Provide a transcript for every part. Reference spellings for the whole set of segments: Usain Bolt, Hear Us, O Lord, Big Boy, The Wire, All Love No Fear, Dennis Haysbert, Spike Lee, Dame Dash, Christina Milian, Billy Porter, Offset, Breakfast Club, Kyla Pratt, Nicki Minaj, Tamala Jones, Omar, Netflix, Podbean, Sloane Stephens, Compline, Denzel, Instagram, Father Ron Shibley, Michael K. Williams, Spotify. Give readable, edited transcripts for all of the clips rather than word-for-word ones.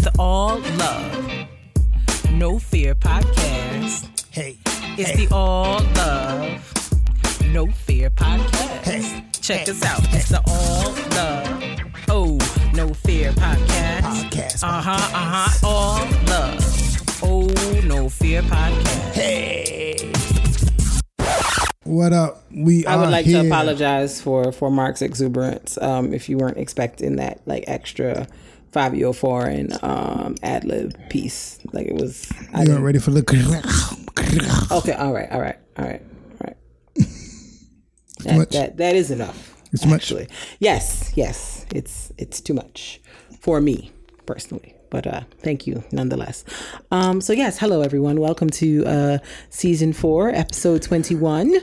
the All Love No Fear podcast. Hey. The All Love No Fear podcast. Check us out. It's the All Love No Fear podcast. All Love No Fear podcast. Hey. What up? I would like to apologize for Mark's exuberance. If you weren't expecting that, like, extra 5-year foreign ad lib piece, like it was. You weren't ready for looking. Okay. All right. That is enough. It's actually much. Yes. It's too much for me personally. But thank you nonetheless. So yes, hello everyone. Welcome to season 4, episode 21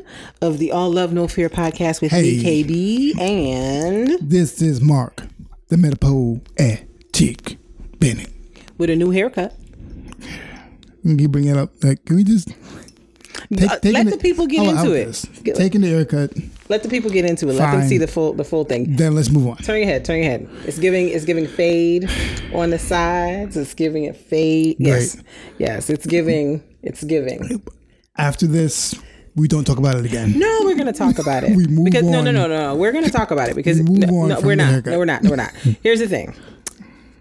of the All Love No Fear podcast with BKB and this is Mark the Metapoetic Bennett with a new haircut. You bring it up. Like, can we just let the people get into it? Taking the haircut. Let the people get into it. Fine. Let them see the full thing. Then let's move on. Turn your head. It's giving fade on the sides. It's giving it fade. Yes. It's giving. After this, we don't talk about it again. No, we're gonna talk about it. We move on. No. We're gonna talk about it because we're not. Here's the thing.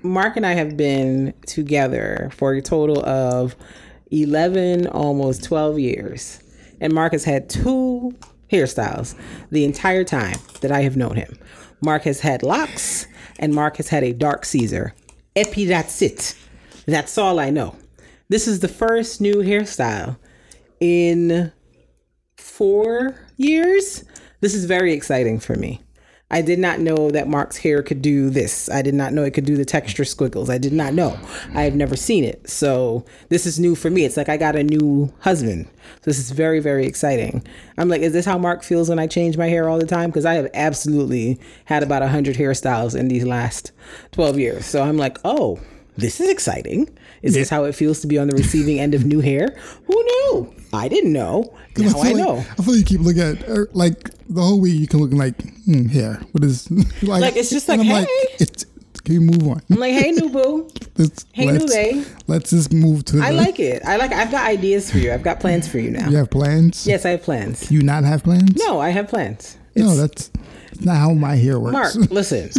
Mark and I have been together for a total of 11, almost 12 years, and Mark has had 2 hairstyles the entire time that I have known him. Mark has had locks, and Mark has had a dark Caesar. Epi, that's it. That's all I know. This is the first new hairstyle in 4 years. This is very exciting for me. I did not know that Mark's hair could do this. I did not know it could do the texture squiggles. I did not know. I have never seen it. So this is new for me. It's like I got a new husband. So this is very, very exciting. I'm like, is this how Mark feels when I change my hair all the time? Because I have absolutely had about 100 hairstyles in these last 12 years. So I'm like, oh, this is exciting. Is this how it feels to be on the receiving end of new hair? Who knew? I didn't know. Now I know. I feel you keep looking at, like, the whole week you can look like, hair. What is, like it's just like, hey. Like, can you move on? I'm like, hey, new boo. New day. Let's just move to I like it. I've got ideas for you. I've got plans for you now. You have plans? Yes, I have plans. You not have plans? No, I have plans. That's not how my hair works. Mark, listen.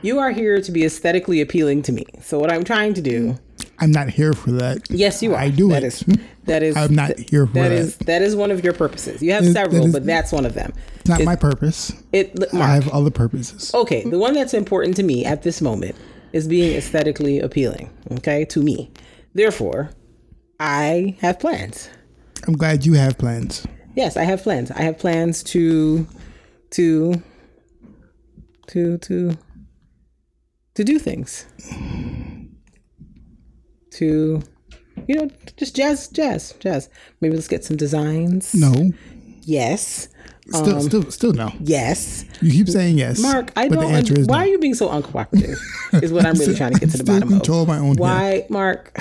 You are here to be aesthetically appealing to me. So what I'm trying to do. I'm not here for that. Yes, you are. I do that it. That is. I'm not here for that. That is one of your purposes. You have several, but that's one of them. It's not my purpose. Mark, I have other purposes. Okay. The one that's important to me at this moment is being aesthetically appealing. Okay. To me. Therefore, I have plans. I'm glad you have plans. Yes, I have plans. I have plans to do things, to, just jazz. Maybe let's get some designs. No. Yes. Still no. Yes. You keep saying yes, Mark. I don't. Why are you being so uncooperative? Is what I'm really trying to get to the bottom of. Control my own. Why, hair. Mark?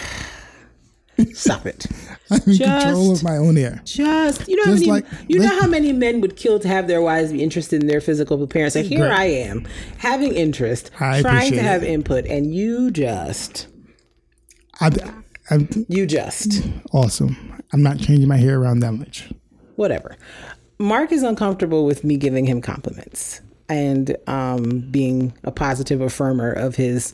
Stop it. I'm in control of my own hair. You know how many men would kill to have their wives be interested in their physical appearance? And here I am, having interest, trying to have input, and you just... you just... Awesome. I'm not changing my hair around that much. Whatever. Mark is uncomfortable with me giving him compliments and being a positive affirmer of his...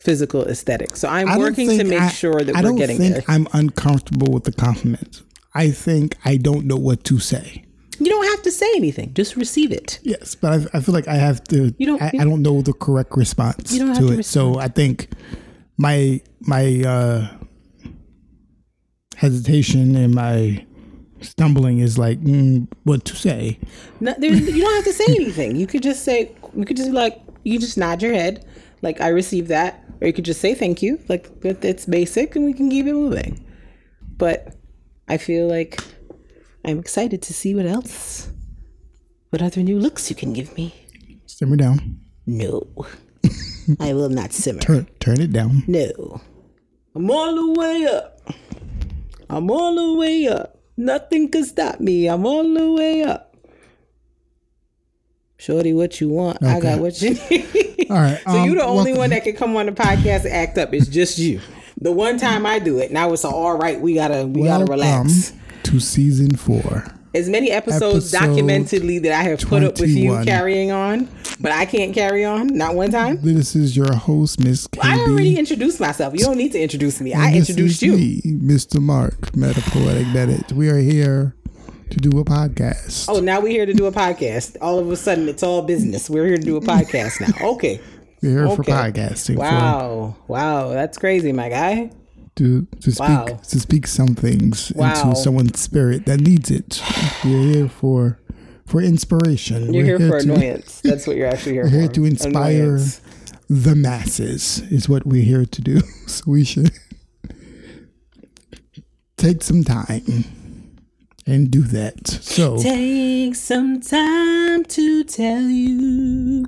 physical aesthetic. So I'm working to make sure that we're getting there. I don't think I'm uncomfortable with the compliments. I think I don't know what to say. You don't have to say anything. Just receive it. Yes, but I feel like I have to. I don't know the correct response to it. So I think my hesitation and my stumbling is like what to say. No, you don't have to say anything. You could just be like, you just nod your head. Like, I received that. Or you could just say thank you. Like, it's basic and we can keep it moving. But I feel like I'm excited to see what else. What other new looks you can give me. Simmer down. No. I will not simmer. Turn it down. No. I'm all the way up. I'm all the way up. Nothing can stop me. I'm all the way up. Shorty, what you want? Okay. I got what you need. All right. So you're the only one that can come on the podcast and act up. It's just you. The one time I do it, now it's all right. We gotta relax. To season 4. As many episodes documentedly that I have 21. Put up with you carrying on, but I can't carry on. Not one time. This is your host, Miss KB. I already introduced myself. You don't need to introduce me. And I introduced you. Me, Mr. Mark, Metapoetic Bennett. We are here to do a podcast. Oh, now we're here to do a podcast. All of a sudden, it's all business. We're here to do a podcast now. Okay. We're here for podcasting. Wow. Wow. That's crazy, my guy. To speak some things into someone's spirit that needs it. You're here for inspiration. You're here for annoyance. That's what you're actually here for. We're here to inspire the masses is what we're here to do. So we should take some time and do that. So take some time to tell you.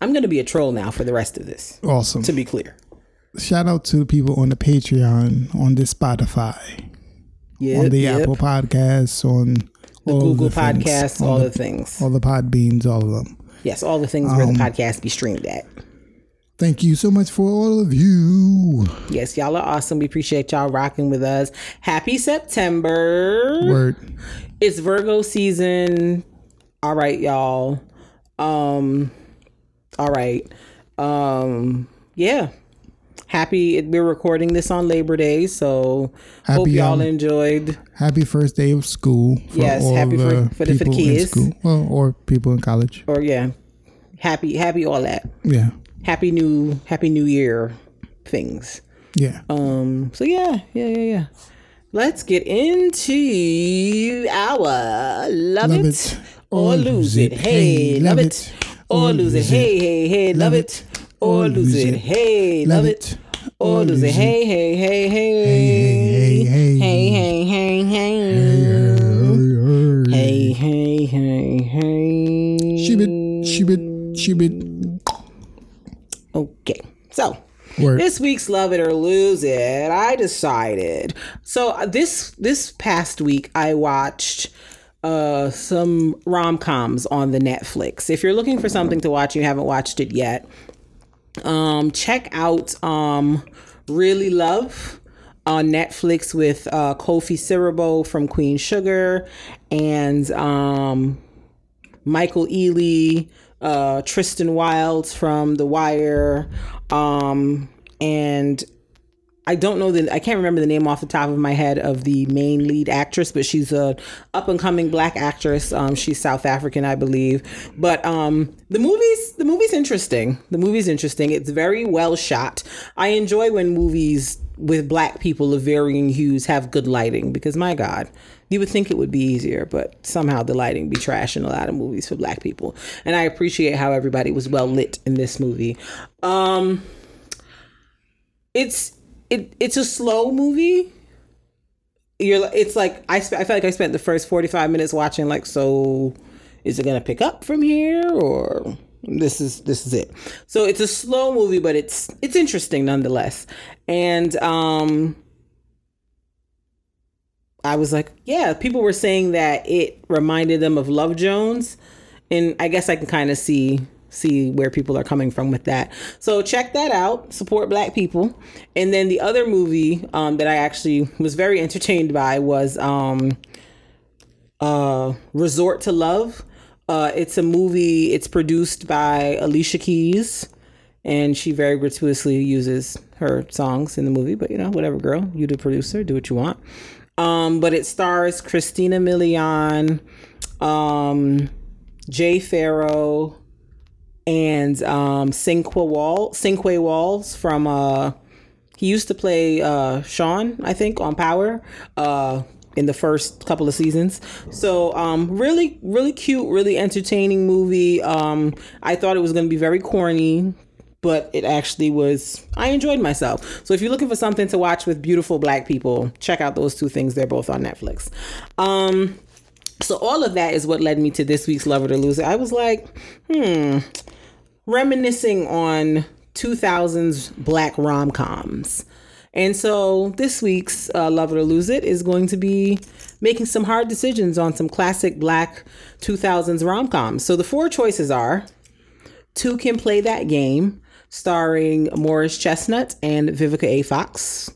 I'm going to be a troll now for the rest of this. Awesome. To be clear. Shout out to the people on the Patreon, on the Spotify, on the Apple Podcasts, on the Google Podcasts, all the things. All the Podbeans, all of them. Yes, all the things where the podcast be streamed at. Thank you so much for all of you. Yes, y'all are awesome. We appreciate y'all rocking with us. Happy September. Word. It's Virgo season. All right, y'all. All right. Yeah. Happy, we're recording this on Labor Day, so happy, hope y'all enjoyed. Happy first day of school. For the kids. Or people in college. Or yeah. Happy all that. Yeah. Happy new year things. Yeah. So yeah. Let's get into our love it or lose it. Hey, love it or lose it. Hey, love it. Or lose it. Hey, love it. Or lose it. Hey, hey, hey, hey. Hey, hey, hey, hey, hey. Hey, hey, hey, hey. Shibit. Okay. So, this week's Love It or Lose It, I decided. So, this past week, I watched some rom-coms on the Netflix. If you're looking for something to watch and you haven't watched it yet, check out Really Love on Netflix with Kofi Siriboe from Queen Sugar and Michael Ealy, Tristan Wilds from The Wire, and I can't remember the name off the top of my head of the main lead actress, but she's a up and coming black actress. She's South African, I believe. But the movie's interesting. It's very well shot. I enjoy when movies with black people of varying hues have good lighting because my God, you would think it would be easier, but somehow the lighting be trash in a lot of movies for black people. And I appreciate how everybody was well lit in this movie. It's a slow movie. I felt like I spent the first 45 minutes watching. Like, so is it gonna pick up from here, or this is it? So it's a slow movie, but it's interesting nonetheless. And I was like, yeah, people were saying that it reminded them of Love Jones, and I guess I can kind of see where people are coming from with that. So check that out. Support black people. And then the other movie that I actually was very entertained by was Resort to Love. It's a movie. It's produced by Alicia Keys, and she very gratuitously uses her songs in the movie, but you know, whatever, girl, you the producer, do what you want. But it stars Christina Milian, Jay Farrow, and Cinque Walls from he used to play Sean, I think, on Power in the first couple of seasons. So really, really cute, really entertaining movie. I thought it was going to be very corny, but it actually was, I enjoyed myself. So if you're looking for something to watch with beautiful black people, check out those two things. They're both on Netflix. So all of that is what led me to this week's Love It or Lose It. I was like, reminiscing on 2000s black rom-coms. And so this week's Love It or Lose It is going to be making some hard decisions on some classic black 2000s rom-coms. So the four choices are Two Can Play That Game, starring Morris Chestnut and Vivica A. Fox.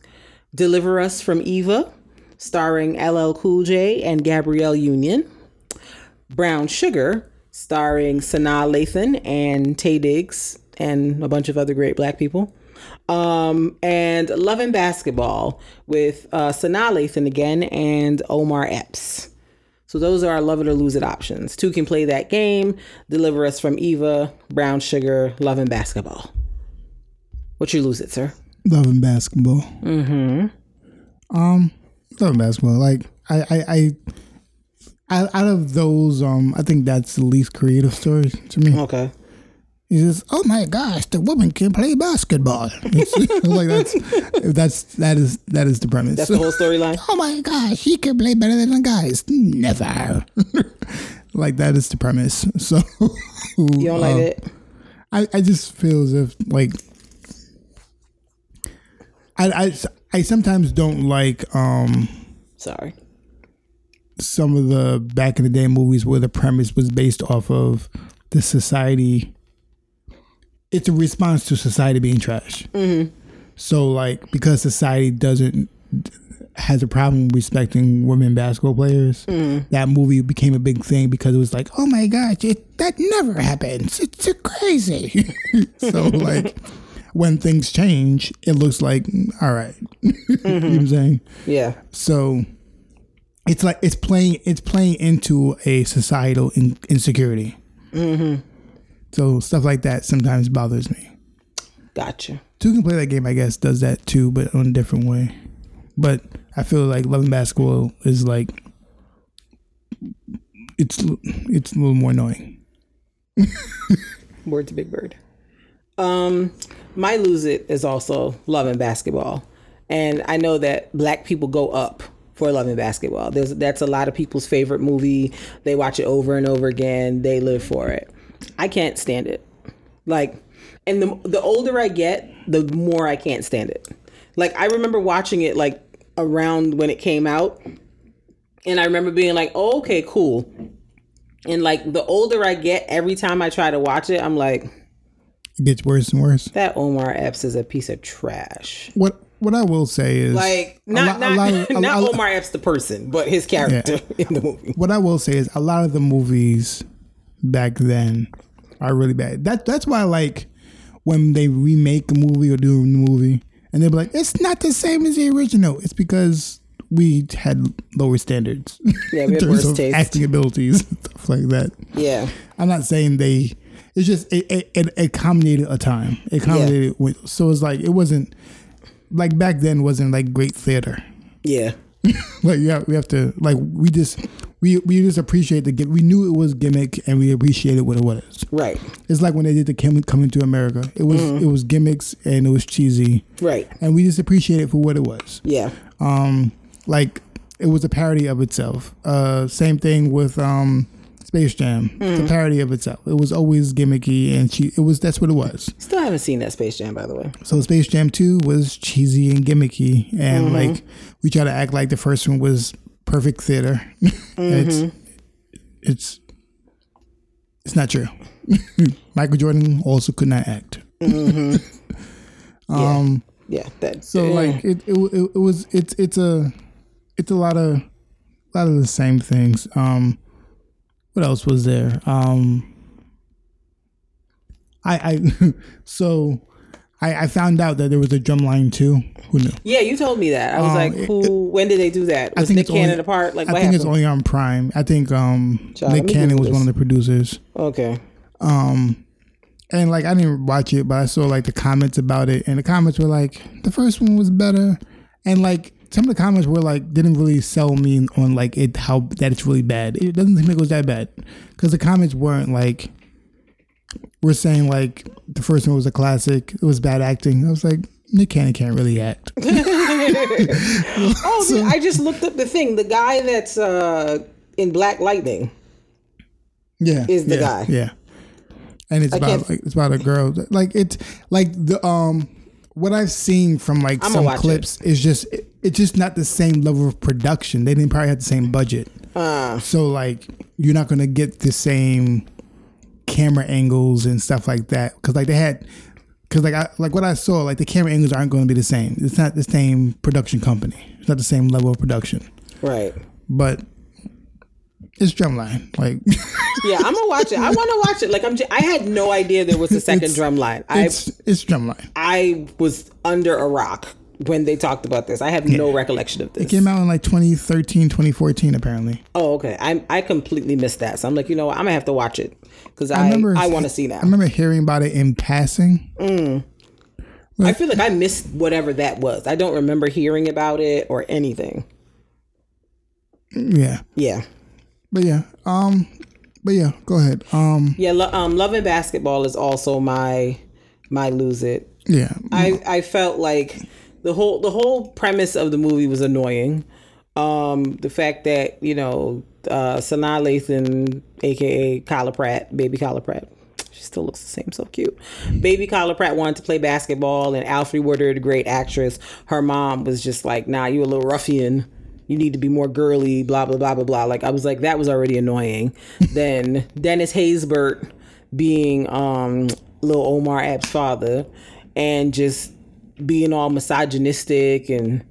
Deliver Us from Eva, starring LL Cool J and Gabrielle Union. Brown Sugar, starring Sanaa Lathan and Taye Diggs and a bunch of other great black people. And Love and Basketball with Sanaa Lathan again and Omar Epps. So those are our Love It or Lose It options. Two Can Play That Game, Deliver Us from Eva, Brown Sugar, Love and Basketball. What's your lose it, sir? Love and Basketball. Mm-hmm. Love and Basketball. Like I out of those, I think that's the least creative story to me. Okay. He says, "Oh my gosh, the woman can play basketball." Like that is the premise. That's the whole storyline. Oh my gosh, she can play better than the guys. Never. Like that is the premise. So you don't like it? I just feel as if like I sometimes don't like sorry, some of the back in the day movies where the premise was based off of the society. It's a response to society being trash. Mm-hmm. So, like, because society has a problem respecting women basketball players, that movie became a big thing because it was like, oh my gosh, that never happens. It's so crazy. So, like, when things change, it looks like, all right. Mm-hmm. You know what I'm saying? Yeah. So, it's like, it's playing into a societal insecurity. Mm-hmm. So stuff like that sometimes bothers me. Gotcha. Two Can Play That Game, I guess, does that too, but in a different way. But I feel like Love and Basketball is like, it's a little more annoying. Word to Big Bird. My lose it is also Love and Basketball. And I know that black people go up for Love and Basketball. That's a lot of people's favorite movie. They watch it over and over again. They live for it. I can't stand it. Like, and the older I get, the more I can't stand it. Like, I remember watching it, like, around when it came out. And I remember being like, oh, okay, cool. And, like, the older I get, every time I try to watch it, I'm like... It gets worse and worse. That Omar Epps is a piece of trash. What I will say is... Like, not Omar Epps the person, but his character in the movie. What I will say is a lot of the movies... back then are really bad. That's why, like, when they remake a movie or do a movie and they'll be like, it's not the same as the original, it's because we had lower standards. Yeah, we had worse taste, acting abilities, stuff like that. Yeah, I'm not saying they, it's just it accommodated a time. It accommodated so it's like, it wasn't like back then wasn't like great theater. Yeah. Like, yeah, we have to, like, we just appreciate the gimmick. We knew it was gimmick and we appreciated what it was. Right. It's like when they did the Coming to America. It was It was gimmicks and it was cheesy. Right. And we just appreciated it for what it was. Yeah. Like, it was a parody of itself. Same thing with Space Jam. Mm. It's a parody of itself. It was always gimmicky and that's what it was. Still haven't seen that Space Jam, by the way. So Space Jam 2 was cheesy and gimmicky and like we try to act like the first one was perfect theater. Mm-hmm. It's not true. Michael Jordan also could not act. Mm-hmm. Yeah. That's so like it was it's a lot of the same things. What else was there? I found out that there was a Drumline too. Who knew? Yeah, you told me that. I was like, when did they do that? Was Nick Cannon a part? Like, I think it's only on Prime. I think Nick Cannon was one of the producers. Okay. And like I didn't watch it, but I saw like the comments about it, and the comments were like, the first one was better, and like. Some of the comments were like, didn't really sell me on like it, how that it's really bad. It doesn't seem like it was that bad. Because the comments weren't like, we're saying like the first one was a classic, it was bad acting. I was like, Nick Cannon can't really act. Oh, so, I just looked up the thing. The guy that's in Black Lightning, is the guy. Yeah, and it's about a girl. Like it's like the what I've seen from like some clips is just it's just not the same level of production. They didn't probably have the same budget, so like you're not gonna get the same camera angles and stuff like that because like they had. Because like what I saw, like the camera angles aren't going to be the same. It's not the same production company. It's not the same level of production. Right. But it's Drumline. Like. Yeah, I'm gonna watch it. I want to watch it. Like I had no idea there was a second Drumline. It's Drumline. I was under a rock when they talked about this. I have no recollection of this. It came out in like 2013, 2014, apparently. Oh, okay. I completely missed that. So I'm like, you know what? I'm gonna have to watch it. Because I want to see that. I remember hearing about it in passing. Mm. Like, I feel like I missed whatever that was. I don't remember hearing about it or anything. Yeah. Yeah. But yeah. Go ahead. Love and Basketball is also my lose it. Yeah. I felt like the whole premise of the movie was annoying. The fact that, you know, Sanaa Lathan, aka Kyla Pratt, Baby Kyla Pratt, she still looks the same, so cute. Baby Kyla Pratt wanted to play basketball, and Alfre Woodard, a great actress, her mom was just like, "Nah, you a little ruffian. You need to be more girly." Blah blah blah blah blah. Like I was like, that was already annoying. Then Dennis Haysbert being Lil Omar Epps' father, and just being all misogynistic and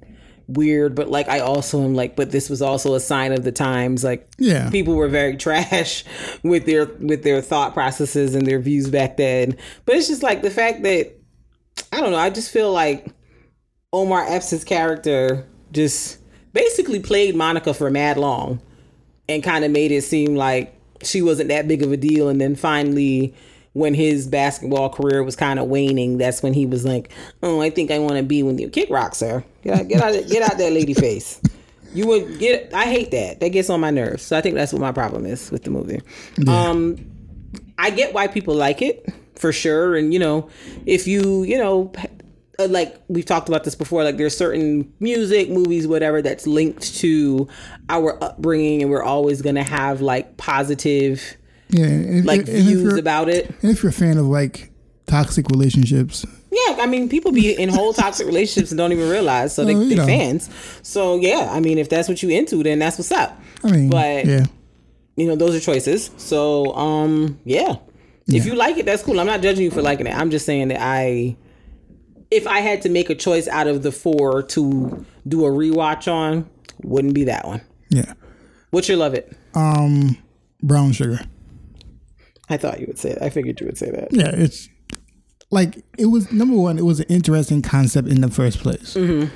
weird, but like I also am like, but this was also a sign of the times. Like, yeah, people were very trash with their thought processes and their views back then. But it's just like the fact that I don't know. I just feel like Omar Epps' character just basically played Monica for mad long and kind of made it seem like she wasn't that big of a deal. And then finally, when his basketball career was kind of waning, that's when he was like, "Oh, I think I want to be with you." Kick rock, sir. Get out that lady face. You would get. I hate that. That gets on my nerves. So I think that's what my problem is with the movie. Yeah. I get why people like it for sure, and you know, if you know, like we've talked about this before, like there's certain music, movies, whatever that's linked to our upbringing, and we're always gonna have like positive. Yeah, and like views about it. And if you're a fan of like toxic relationships, yeah, I mean, people be in whole toxic relationships and don't even realize, so they're fans. So yeah, I mean, if that's what you into, then that's what's up. I mean, but yeah, you know, those are choices. So if you like it, that's cool. I'm not judging you for liking it. I'm just saying that if I had to make a choice out of the four to do a rewatch on, wouldn't be that one. Yeah. What's your love it? Brown Sugar. I thought you would say it. I figured you would say that. Yeah, it's like it was number one. It was an interesting concept in the first place. Mm-hmm.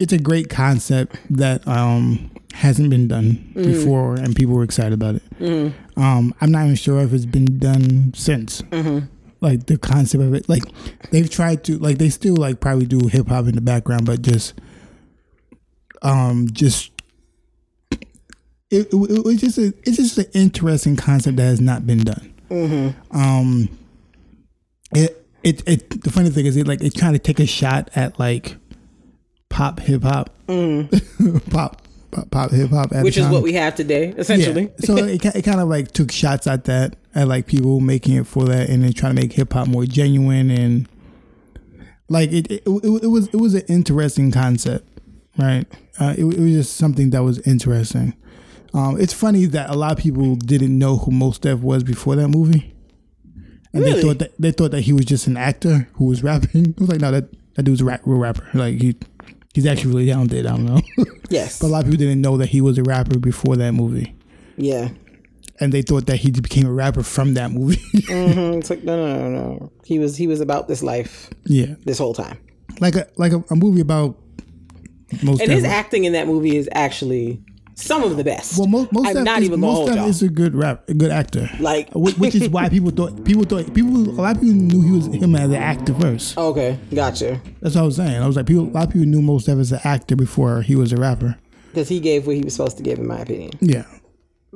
It's a great concept that hasn't been done before, and people were excited about it. Mm-hmm. I'm not even sure if it's been done since. Mm-hmm. Like the concept of it, like they've tried to, like they still like probably do hip hop in the background, but just. It's just an interesting concept that has not been done. Mm-hmm. The funny thing is it kind of take a shot at like pop hip hop, pop hip hop, which is what we have today essentially. Yeah. So it kind of like took shots at that, at like people making it for that, and then trying to make hip hop more genuine, and like it was an interesting concept, right? It was just something that was interesting. It's funny that a lot of people didn't know who Mos Def was before that movie, and really? they thought that he was just an actor who was rapping. I was like, no, that dude's a real rapper. Like he's actually really talented. I don't know. Yes, but a lot of people didn't know that he was a rapper before that movie. Yeah, and they thought that he became a rapper from that movie. Mm-hmm. It's like no. He was about this life. Yeah, this whole time. Like a movie about Mos Def. And his acting in that movie is actually. Some of the best. Well, Mos Def is a good actor. Like, which is why people thought a lot of people knew him as an actor first. Okay, gotcha. That's what I was saying. I was like, a lot of people knew Mos Def as an actor before he was a rapper, because he gave what he was supposed to give, in my opinion. Yeah.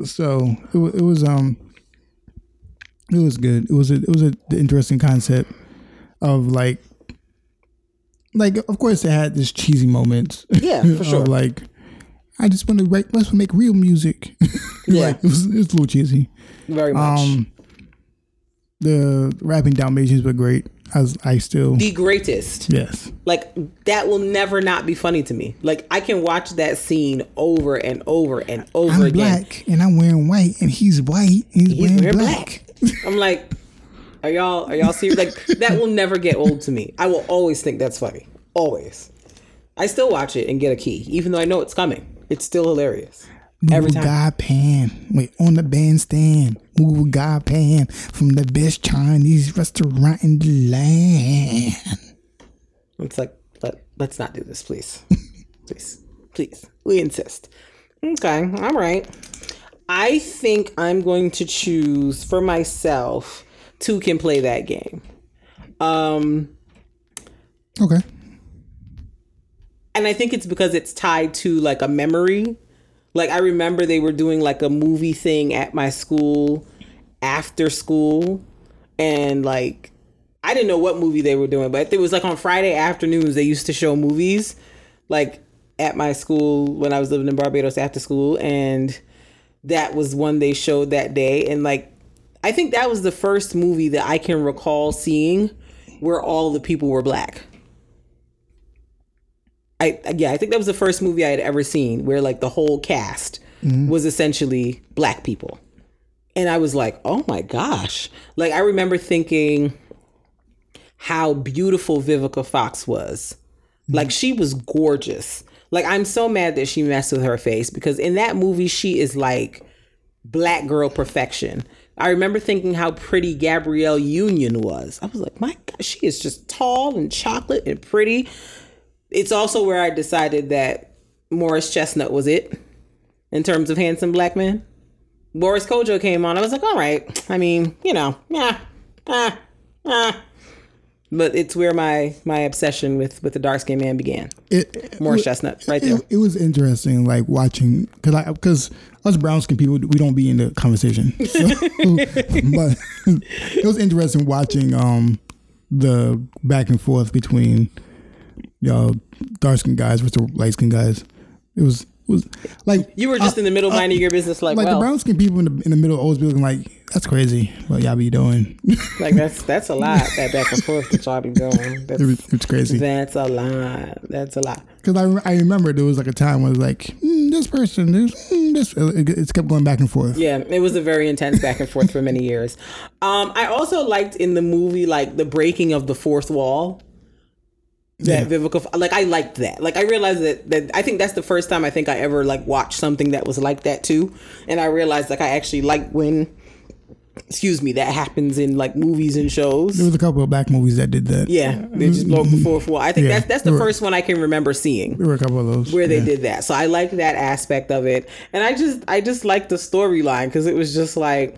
So it was It was good. It was an interesting concept of like of course they had this cheesy moments. Yeah, for sure. Like, I just want to write. Let's make real music. Yeah, like, it was a little cheesy. Very much. The rapping Dalmatians were great. I still the greatest. Yes, like that will never not be funny to me. Like I can watch that scene over and over and over I'm again. I'm black and I'm wearing white, and he's white. And he's wearing black. I'm like, are y'all serious? Like that will never get old to me. I will always think that's funny. Always. I still watch it and get a key, even though I know it's coming. It's still hilarious. Every time. God pan. Wait, on the bandstand. Ooh, God pan from the best Chinese restaurant in the land. It's like, let's not do this, please. Please. We insist. Okay, all right. I think I'm going to choose for myself Two Can Play That Game. Okay. And I think it's because it's tied to like a memory. Like, I remember they were doing, like, a movie thing at my school after school. And, like, I didn't know what movie they were doing. But it was, like, on Friday afternoons, they used to show movies, like, at my school when I was living in Barbados after school. And that was one they showed that day. And, like, I think that was the first movie that I can recall seeing where all the people were black. I think that was the first movie I had ever seen where like the whole cast was essentially black people. And I was like, oh my gosh. Like I remember thinking how beautiful Vivica Fox was. Like she was gorgeous. Like I'm so mad that she messed with her face because in that movie, she is like black girl perfection. I remember thinking how pretty Gabrielle Union was. I was like, my God, she is just tall and chocolate and pretty. It's also where I decided that Morris Chestnut was it in terms of handsome black men. Boris Kojo came on. I was like, all right. I mean, you know, But it's where my obsession with the dark-skinned man began. Morris Chestnut, right there. It was interesting, like, watching, because us brown-skinned people, we don't be in the conversation. So, but it was interesting watching the back and forth between... Y'all, dark skinned guys versus light skinned guys. It was like you were just in the middle minding your business, like well. The brown skinned people in the middle always be looking like that's crazy. What y'all be doing? Like that's a lot. That back and forth that y'all be doing. It's crazy. That's a lot. Because I remember there was like a time when it was like this person, this it kept going back and forth. Yeah, it was a very intense back and forth for many years. I also liked in the movie like the breaking of the fourth wall. That Vivica, like I liked that. Like I realized that I think that's the first time I think I ever like watched something that was like that too. And I realized like I actually like when, that happens in like movies and shows. There was a couple of black movies that did that. Yeah, they just broke the fourth wall. I think that's the first one I can remember seeing. There were a couple of those where they did that. So I liked that aspect of it, and I just liked the storyline because it was just like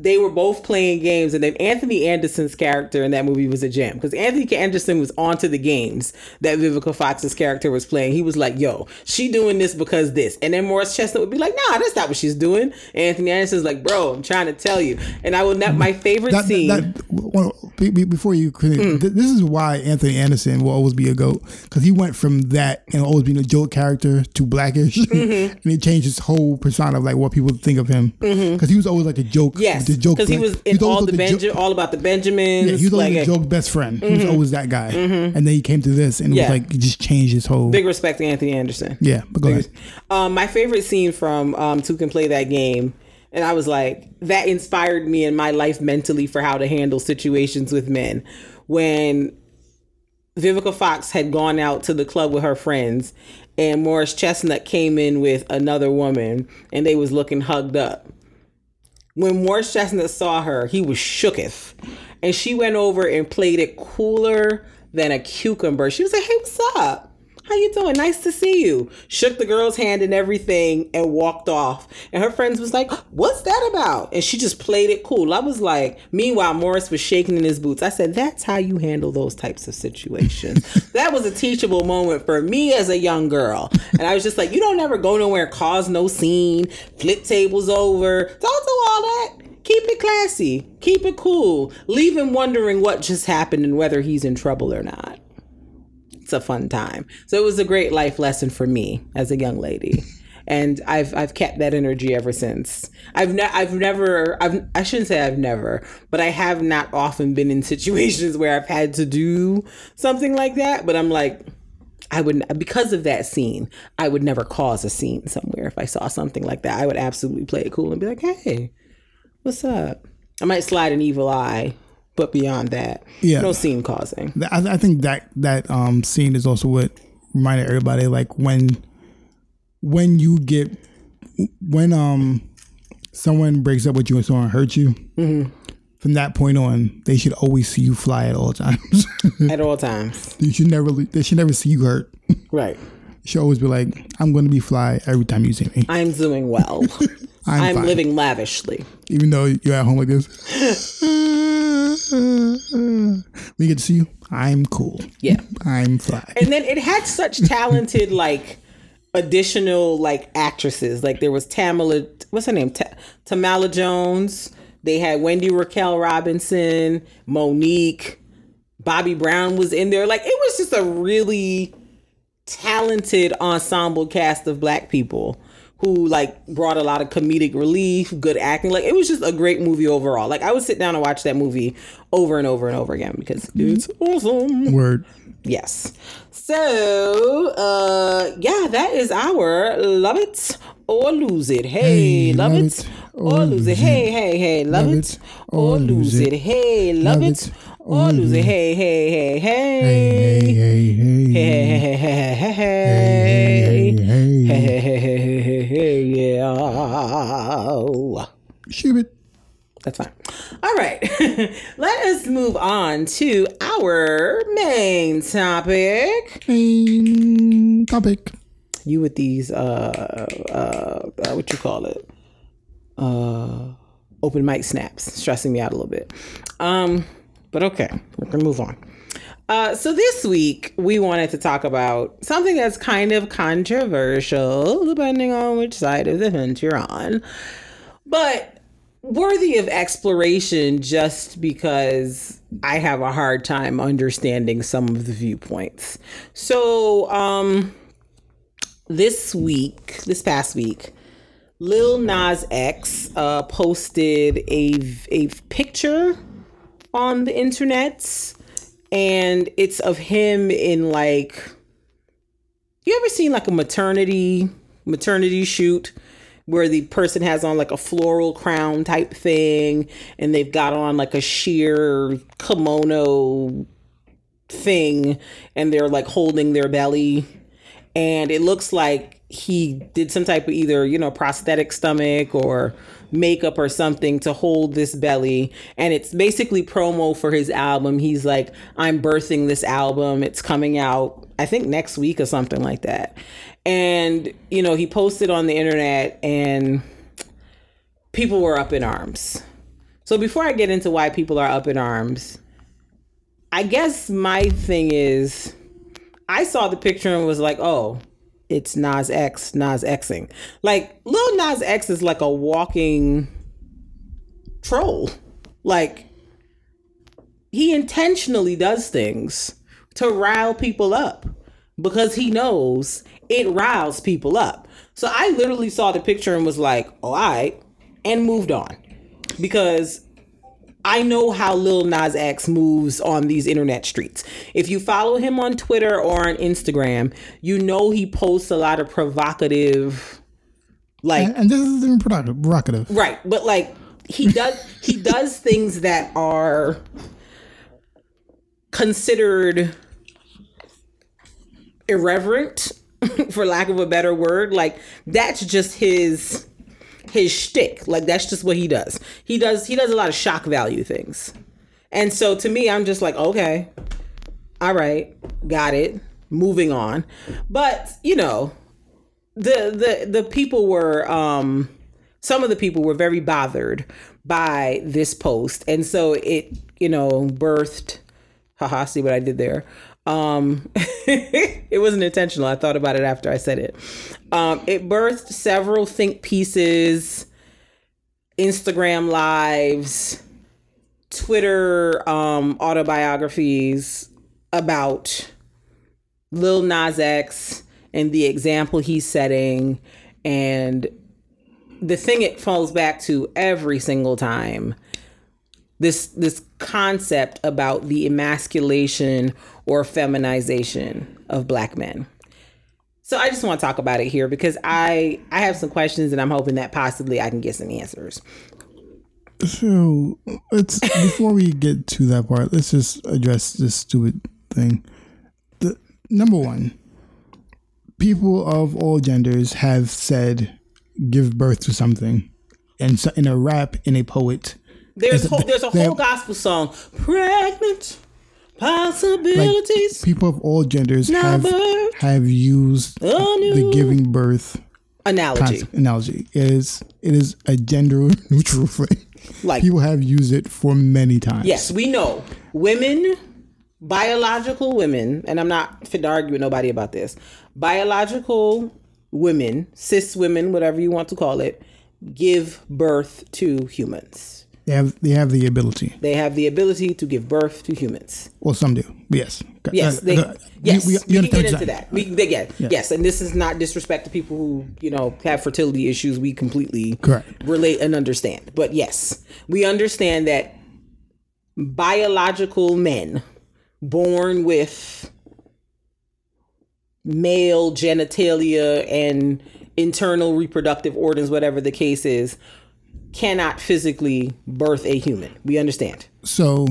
they were both playing games, and then Anthony Anderson's character in that movie was a gem because Anthony Anderson was onto the games that Vivica Fox's character was playing. He was like, yo, she doing this because this. And then Morris Chestnut would be like, nah, that's not what she's doing. Anthony Anderson's like, bro, I'm trying to tell you. And I will not, my favorite scene. Before you, this is why Anthony Anderson will always be a GOAT because he went from that and always being a joke character to blackish. And he changed his whole persona of like what people think of him because he was always like a joke. Yes. Because he was in all about the Benjamins. Yeah, he was like a joke best friend. He was always that guy, and then he came to this, and it was like it just changed his whole. Big respect to Anthony Anderson. Yeah, but go ahead. My favorite scene from Two Can Play That Game, and I was like, that inspired me in my life mentally for how to handle situations with men. When Vivica Fox had gone out to the club with her friends, and Morris Chestnut came in with another woman, and they was looking hugged up. When Morris Chestnut saw her, he was shooketh. And she went over and played it cooler than a cucumber. She was like, hey, what's up? How you doing? Nice to see you. Shook the girl's hand and everything and walked off. And her friends was like, what's that about? And she just played it cool. I was like, meanwhile, Morris was shaking in his boots. I said, that's how you handle those types of situations. That was a teachable moment for me as a young girl. And I was just like, you don't ever go nowhere, cause no scene, flip tables over, don't do all that. Keep it classy. Keep it cool. Leave him wondering what just happened and whether he's in trouble or not. It's a fun time. So it was a great life lesson for me as a young lady. And I've kept that energy ever since. I have not often been in situations where I've had to do something like that. But I'm like, I would, because of that scene, I would never cause a scene somewhere. If I saw something like that, I would absolutely play it cool and be like, hey, what's up? I might slide an evil eye, but beyond that, no scene causing. I think that scene is also what reminded everybody, like when someone breaks up with you and someone hurts you, mm-hmm. From that point on, they should always see you fly at all times. At all times. They should never see you hurt. Right. You should always be like, I'm going to be fly every time you see me. I'm doing well. I'm living lavishly. Even though you're at home like this. We get to see you. I'm cool. Yeah. I'm fly. And then it had such talented, like, additional, like, actresses. Like, there was Tamala, what's her name? Tamala Jones. They had Wendy Raquel Robinson, Monique, Bobby Brown was in there. Like, it was just a really talented ensemble cast of Black people who, like, brought a lot of comedic relief, good acting. Like, it was just a great movie overall. Like, I would sit down and watch that movie over and over and over again because it's awesome. Word. Yes. So, that is our Love It or Lose It. Hey, love it or lose it. Hey, love it or lose it. Hey, love it or lose it. Hey, yeah. Shoot it. That's fine. All right. Let us move on to our main topic. You with these, open mic snaps. Stressing me out a little bit. But okay, we're going to move on. So this week, we wanted to talk about something that's kind of controversial, depending on which side of the fence you're on. But worthy of exploration, just because I have a hard time understanding some of the viewpoints. So this past week, Lil Nas X posted a picture on the internet, and it's of him in, like, you ever seen, like, a maternity shoot where the person has on, like, a floral crown type thing and they've got on, like, a sheer kimono thing and they're, like, holding their belly, and it looks like he did some type of either, prosthetic stomach or makeup or something to hold this belly. And it's basically promo for his album. He's like, I'm birthing this album. It's coming out, I think, next week or something like that. And, he posted on the internet and people were up in arms. So before I get into why people are up in arms, I guess my thing is, I saw the picture and was like, oh, it's Nas Xing. Like, Lil Nas X is like a walking troll. Like, he intentionally does things to rile people up because he knows it riles people up. So I literally saw the picture and was like, all right, and moved on, because I know how Lil Nas X moves on these internet streets. If you follow him on Twitter or on Instagram, he posts a lot of provocative, like, and this isn't even provocative, right? But, like, he does things that are considered irreverent, for lack of a better word. Like, that's just his shtick. Like, that's just what he does. He does a lot of shock value things. And so to me, I'm just like, okay, all right, got it, moving on. But the people were, some of the people were very bothered by this post. And so it, birthed, haha, see what I did there. It wasn't intentional. I thought about it after I said it. It birthed several think pieces Instagram lives, Twitter autobiographies about Lil Nas X and the example he's setting. And the thing it falls back to every single time, this concept about the emasculation or feminization of Black men. So I just want to talk about it here because I have some questions and I'm hoping that possibly I can get some answers. So let's, before we get to that part, let's just address this stupid thing. Number one, people of all genders have said, give birth to something. And so in a rap, in a poet. There's a whole gospel song, Pregnant Possibilities. Like, people of all genders have used the giving birth analogy. It is a gender neutral thing. Like, people have used it for many times. Yes, we know women, biological women, and I'm not fit to argue with nobody about this. Biological women, cis women, whatever you want to call it, give birth to humans. They have the ability. They have the ability to give birth to humans. Well, some do. Yes. Yes. We can get into that. Yes. And this is not disrespect to people who, have fertility issues. We completely relate and understand. But yes, we understand that biological men born with male genitalia and internal reproductive organs, whatever the case is, cannot physically birth a human. We understand. So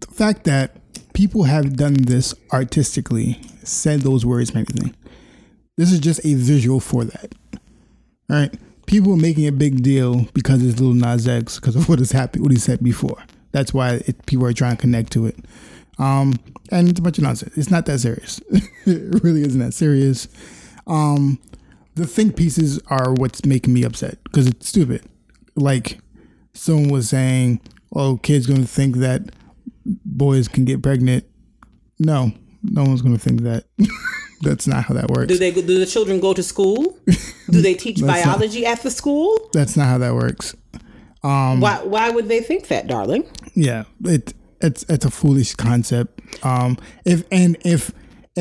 the fact that people have done this artistically, said those words, maybe thing. This is just a visual for that. All right. People are making a big deal because it's Lil Nas X, because of what he said before. That's why people are trying to connect to it. And it's a bunch of nonsense. It's not that serious. It really isn't that serious. The think pieces are what's making me upset because it's stupid. Like, someone was saying, oh, kids going to think that boys can get pregnant. No, no one's going to think that. That's not how that works. Do the children go to school? Do they teach biology at the school? That's not how that works. Why would they think that, darling? Yeah, it's a foolish concept.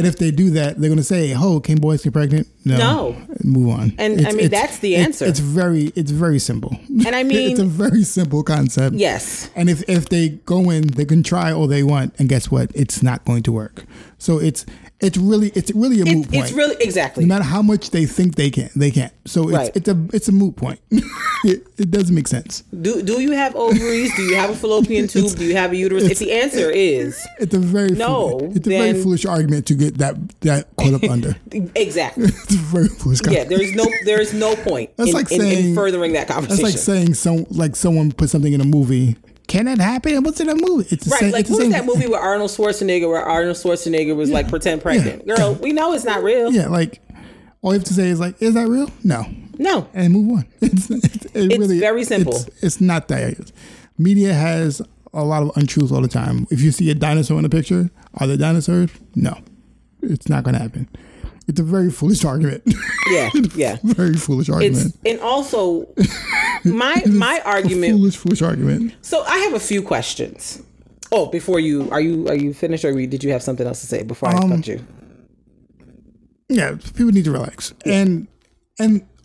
If they do that, they're going to say, oh, can boys get pregnant? No. Move on. And that's the answer. It's very simple. And I mean, it's a very simple concept. Yes. And if they go in, they can try all they want. And guess what? It's not going to work. So it's really a moot point. It's really, exactly. No matter how much they think they can, they can't. So it's a moot point. It doesn't make sense. Do you have ovaries? Do you have a fallopian tube? Do you have a uterus? If the answer is it's a very foolish argument to get that caught up under. Exactly. It's a very foolish conversation. Yeah, there is no point in furthering that conversation. That's like saying someone put something in a movie. Can it happen? What's in a movie? It's the right. Same, like, it's what was that movie with Arnold Schwarzenegger where Arnold Schwarzenegger was pretend pregnant? Yeah. Girl, we know it's not real. Yeah, like, all you have to say is is that real? No. No. And move on. It's very simple. It's not that. Media has a lot of untruths all the time. If you see a dinosaur in a picture, are there dinosaurs? No. It's not going to happen. It's a very foolish argument. Yeah, yeah. Very foolish argument. And also, my argument. Foolish argument. So I have a few questions. Oh, before you, are you finished or did you have something else to say before I cut you? Yeah, people need to relax. Yeah. And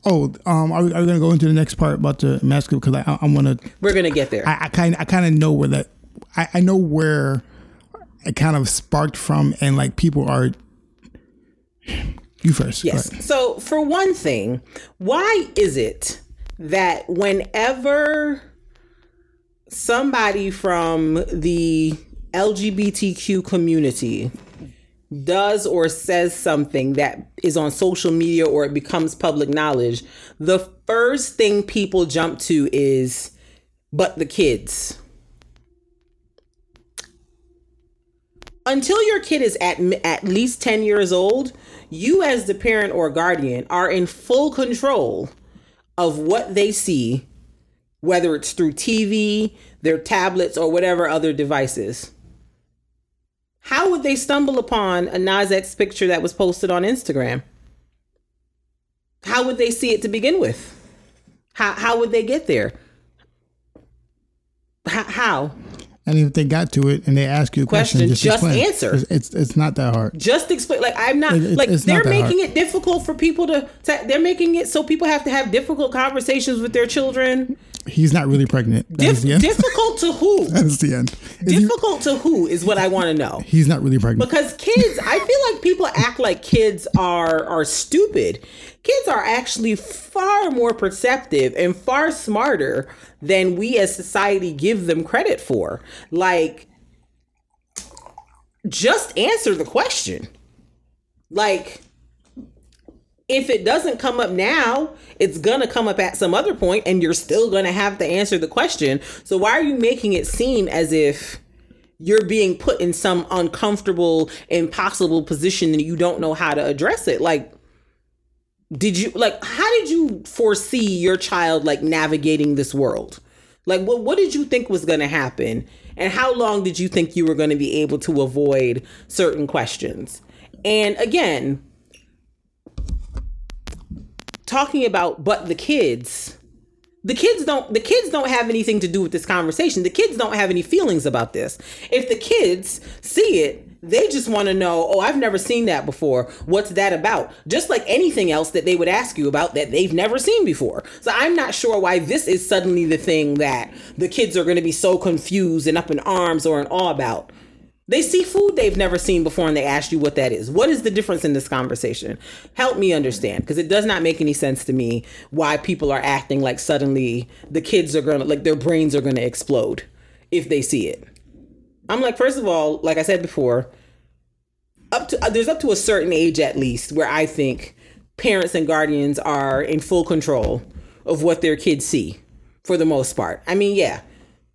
are we going to go into the next part about the masculine? Because I'm going to. We're going to get there. I kind of know where that. I know where it kind of sparked from, and people are. You first. Yes. So for one thing, why is it that whenever somebody from the LGBTQ community does or says something that is on social media or it becomes public knowledge, the first thing people jump to is, but the kids. Until your kid is at least 10 years old, you as the parent or guardian are in full control of what they see, whether it's through TV, their tablets, or whatever other devices. How would they stumble upon a Nas X picture that was posted on Instagram? How would they see it to begin with? How would they get there? How? And if they got to it and they ask you a question, just answer. It's not that hard. Just explain. Like, I'm not, like, they're making it difficult for people to, they're making it so people have to have difficult conversations with their children. He's not really pregnant. Difficult to who? That's the end. Difficult to who is what I want to know. He's not really pregnant. Because kids, I feel like people act like kids are stupid. Kids are actually far more perceptive and far smarter than we as society give them credit for. Like, just answer the question. Like, if it doesn't come up now, it's going to come up at some other point, and you're still going to have to answer the question. So why are you making it seem as if you're being put in some uncomfortable, impossible position and you don't know how to address it? Like, how did you foresee your child like navigating this world? Like, what did you think was going to happen? And how long did you think you were going to be able to avoid certain questions? And again, talking about, but the kids don't have anything to do with this conversation. The kids don't have any feelings about this. If the kids see it, they just want to know, oh, I've never seen that before. What's that about? Just like anything else that they would ask you about that they've never seen before. So I'm not sure why this is suddenly the thing that the kids are going to be so confused and up in arms or in awe about. They see food they've never seen before and they ask you what that is. What is the difference in this conversation? Help me understand, because it does not make any sense to me why people are acting like suddenly the kids are going to, like, their brains are going to explode if they see it. I'm like, first of all, like I said before, there's up to a certain age at least where I think parents and guardians are in full control of what their kids see for the most part. I mean, yeah,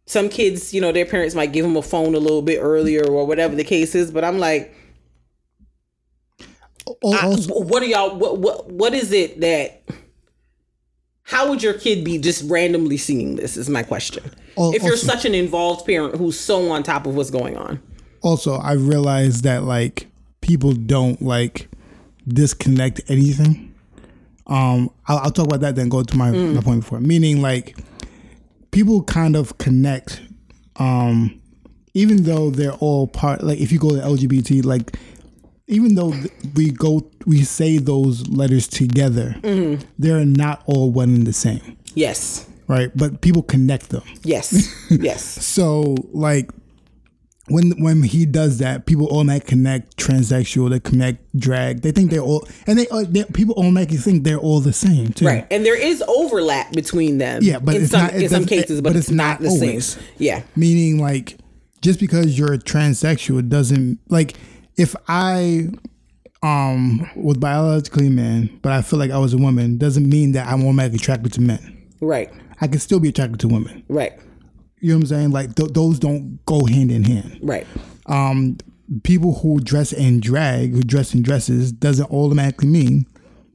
some kids, you know, their parents might give them a phone a little bit earlier or whatever the case is, but I'm like, what are y'all? What is it that? How would your kid be just randomly seeing this is my question. If you're also such an involved parent who's so on top of what's going on. Also, I realize that, like, people don't, like, disconnect anything. I'll talk about that, then go to my point before. Meaning, like, people kind of connect, even though they're all part, like, if you go to LGBT, like, even though we say those letters together, mm-hmm. They're not all one and the same. Yes. Right? But people connect them. Yes. Yes. So, like, when he does that, people automatically connect transsexual, they connect drag. They think they're all, and they people automatically think they're all the same too. Right. And there is overlap between them. Yeah, but in some cases, but it's not the same. Yeah. Meaning, like, just because you're a transsexual doesn't, like, if I was biologically a man, but I feel like I was a woman, doesn't mean that I'm automatically attracted to men. Right. I can still be attracted to women. Right. You know what I'm saying? Like, those don't go hand in hand. Right. People who dress in drag, who dress in dresses, doesn't automatically mean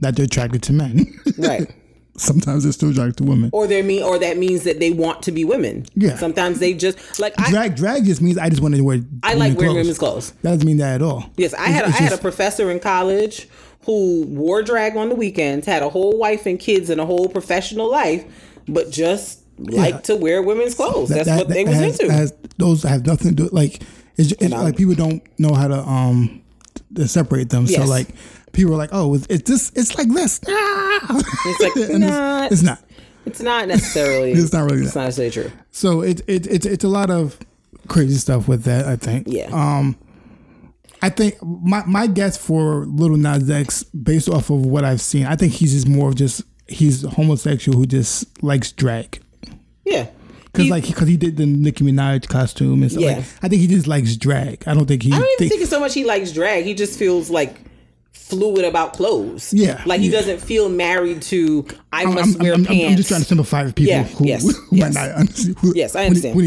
that they're attracted to men. Right. Sometimes they're still attracted to women, or that means that they want to be women. Yeah. Sometimes they just like drag just means I just want to wear. I like wearing women's clothes. That doesn't mean that at all. Yes, I had a professor in college who wore drag on the weekends, had a whole wife and kids and a whole professional life, but just liked to wear women's clothes. That's what they was into. Those have nothing to do. Like, it's like people don't know how to separate them. Yes. So, like, people are like, oh, it's like this. Ah! It's like not. It's not. It's not necessarily. It's not really. It's not necessarily true. So it's a lot of crazy stuff with that, I think. Yeah. I think my guess for Lil Nas X, based off of what I've seen, I think he's just more of just he's homosexual who just likes drag. Yeah. Because he did the Nicki Minaj costume and stuff. Yeah. Like, I think he just likes drag. I don't even think it's so much he likes drag. He just feels like fluid about clothes. Yeah. Like he doesn't feel married to I must wear pants. I'm just trying to simplify for people who might not understand. Yes, I understand. Who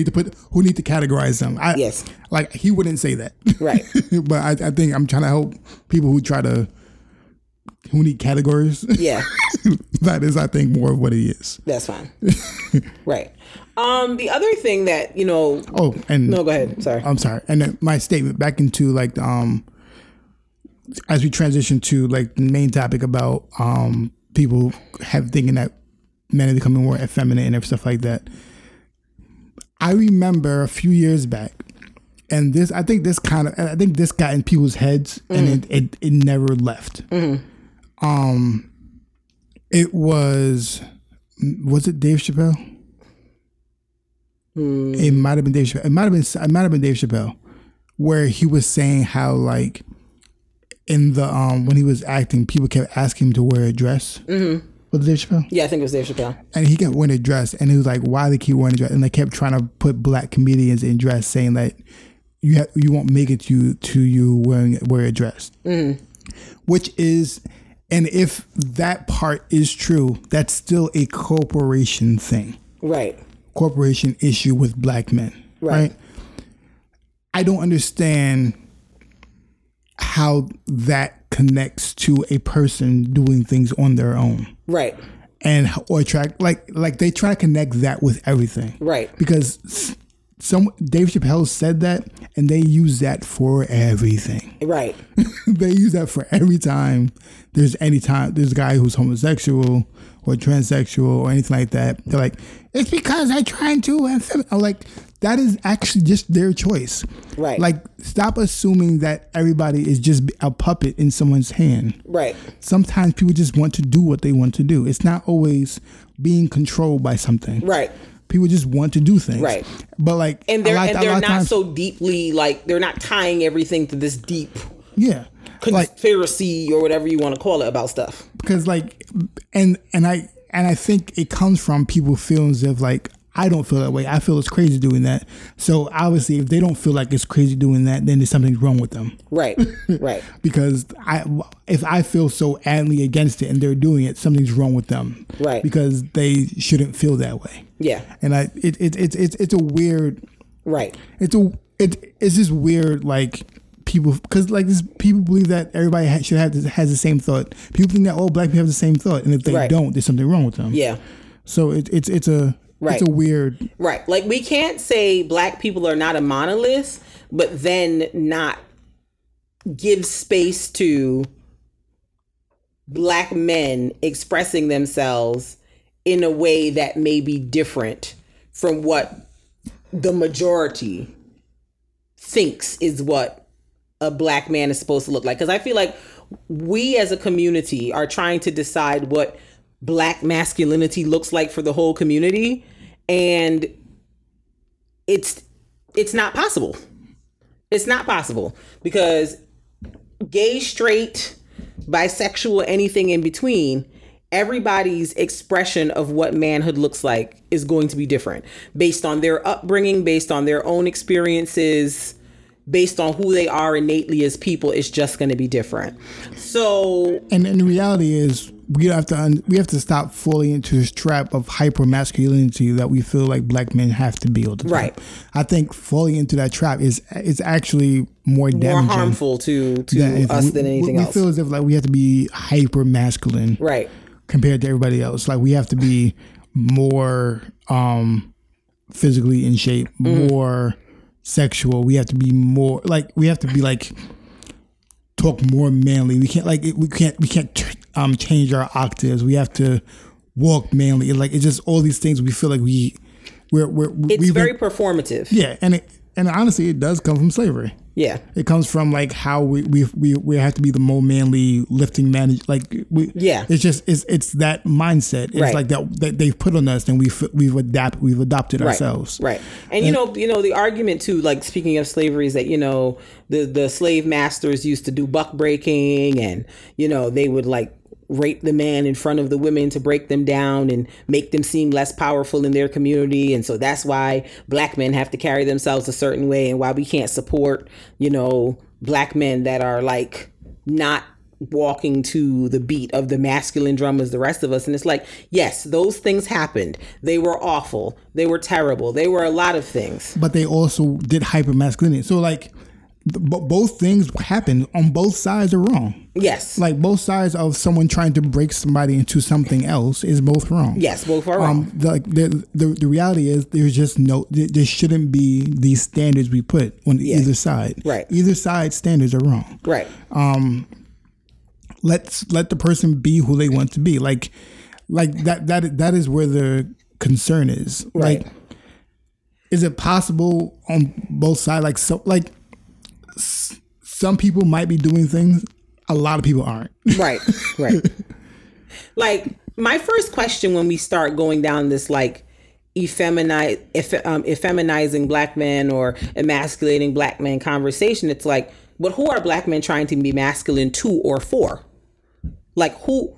need to categorize them. Yes. Like he wouldn't say that. Right. But I think I'm trying to help people who need categories. Yeah. That is, I think, more of what he is. That's fine. Right. The other thing that, you know. Oh, and. No, go ahead. Sorry. I'm sorry. And then my statement back into like, as we transition to like the main topic about people thinking that men are becoming more effeminate and stuff like that. I remember a few years back, and this, I think this kind of, I think this got in people's heads, and it never left. It was it Dave Chappelle? It might have been Dave Chappelle. It might have been Dave Chappelle, where he was saying how, like, in the when he was acting, people kept asking him to wear a dress. Was it Dave Chappelle? Yeah, I think it was Dave Chappelle. And he kept wearing a dress, and he was like, "Why do they keep wearing a dress?" And they kept trying to put black comedians in dress, saying that you won't make it to you wear a dress, which is. And if that part is true, that's still a corporation thing. Right. Corporation issue with black men. Right. I don't understand how that connects to a person doing things on their own. Right. And or try like they try to connect that with everything. Right. Because Dave Chappelle said that, and they use that for everything. Right. They use that for every time. There's a guy who's homosexual or transsexual or anything like that. They're like, it's because I trying to. I'm like, that is actually just their choice. Right. Like, stop assuming that everybody is just a puppet in someone's hand. Right. Sometimes people just want to do what they want to do. It's not always being controlled by something. Right. People just want to do things. Right. But like, and they're not so deeply, like, they're not tying everything to this deep conspiracy, like, or whatever you want to call it about stuff. Because like, and I think it comes from people feelings of like, I don't feel that way. I feel it's crazy doing that. So obviously if they don't feel like it's crazy doing that, then there's something wrong with them. Right. Right. Because if I feel so adamantly against it and they're doing it, something's wrong with them. Right. Because they shouldn't feel that way. Yeah. And it's a weird. Right. It's just weird, like, people, because like this, people believe that everybody has the same thought. People think that all black people have the same thought, and if they don't, there's something wrong with them. Yeah. So it's a weird. Right. Like, we can't say black people are not a monolith, but then not give space to black men expressing themselves in a way that may be different from what the majority thinks is what a black man is supposed to look like. Because I feel like we as a community are trying to decide what black masculinity looks like for the whole community, and it's not possible. It's not possible, because gay, straight, bisexual, anything in between, everybody's expression of what manhood looks like is going to be different based on their upbringing, based on their own experiences, based on who they are innately as people. It's just going to be different. So, and the reality is, we have to stop falling into this trap of hyper masculinity that we feel like black men have to be all the time. Right. I think falling into that trap is actually more harmful to us than anything else. We feel as if like we have to be hyper masculine, right, compared to everybody else. Like, we have to be more physically in shape, more sexual. We have to be more like, we have to be like, talk more manly. We can't change our octaves. We have to walk manly. Like, it's just all these things we feel like it's very performative. Yeah, and honestly, it does come from slavery. Yeah, it comes from like how we have to be the more manly lifting manage. Like, it's that mindset. It's right. Like that they've put on us, and we've adopted right. ourselves. Right, and you know the argument too. Like, speaking of slavery, is that the slave masters used to do buck breaking, and they would like rape the man in front of the women to break them down and make them seem less powerful in their community. And so that's why black men have to carry themselves a certain way, and why we can't support, black men that are like not walking to the beat of the masculine drum as the rest of us. And it's like, yes, those things happened. They were awful. They were terrible. They were a lot of things. But they also did hypermasculinity. So like, both things happen on both sides are wrong. Yes. Like, both sides of someone trying to break somebody into something else is both wrong. Yes, both are wrong. The reality is there's just there shouldn't be these standards we put on either side. Right. Either side's standards are wrong. Right. Let's let the person be who they want to be. Like that is where the concern is. Right. Like, is it possible on both sides? Like, so, like some people might be doing things, a lot of people aren't. Right, right. Like, my first question when we start going down this, like, effeminizing black men or emasculating black men conversation, it's like, but who are black men trying to be masculine to or for? Like, who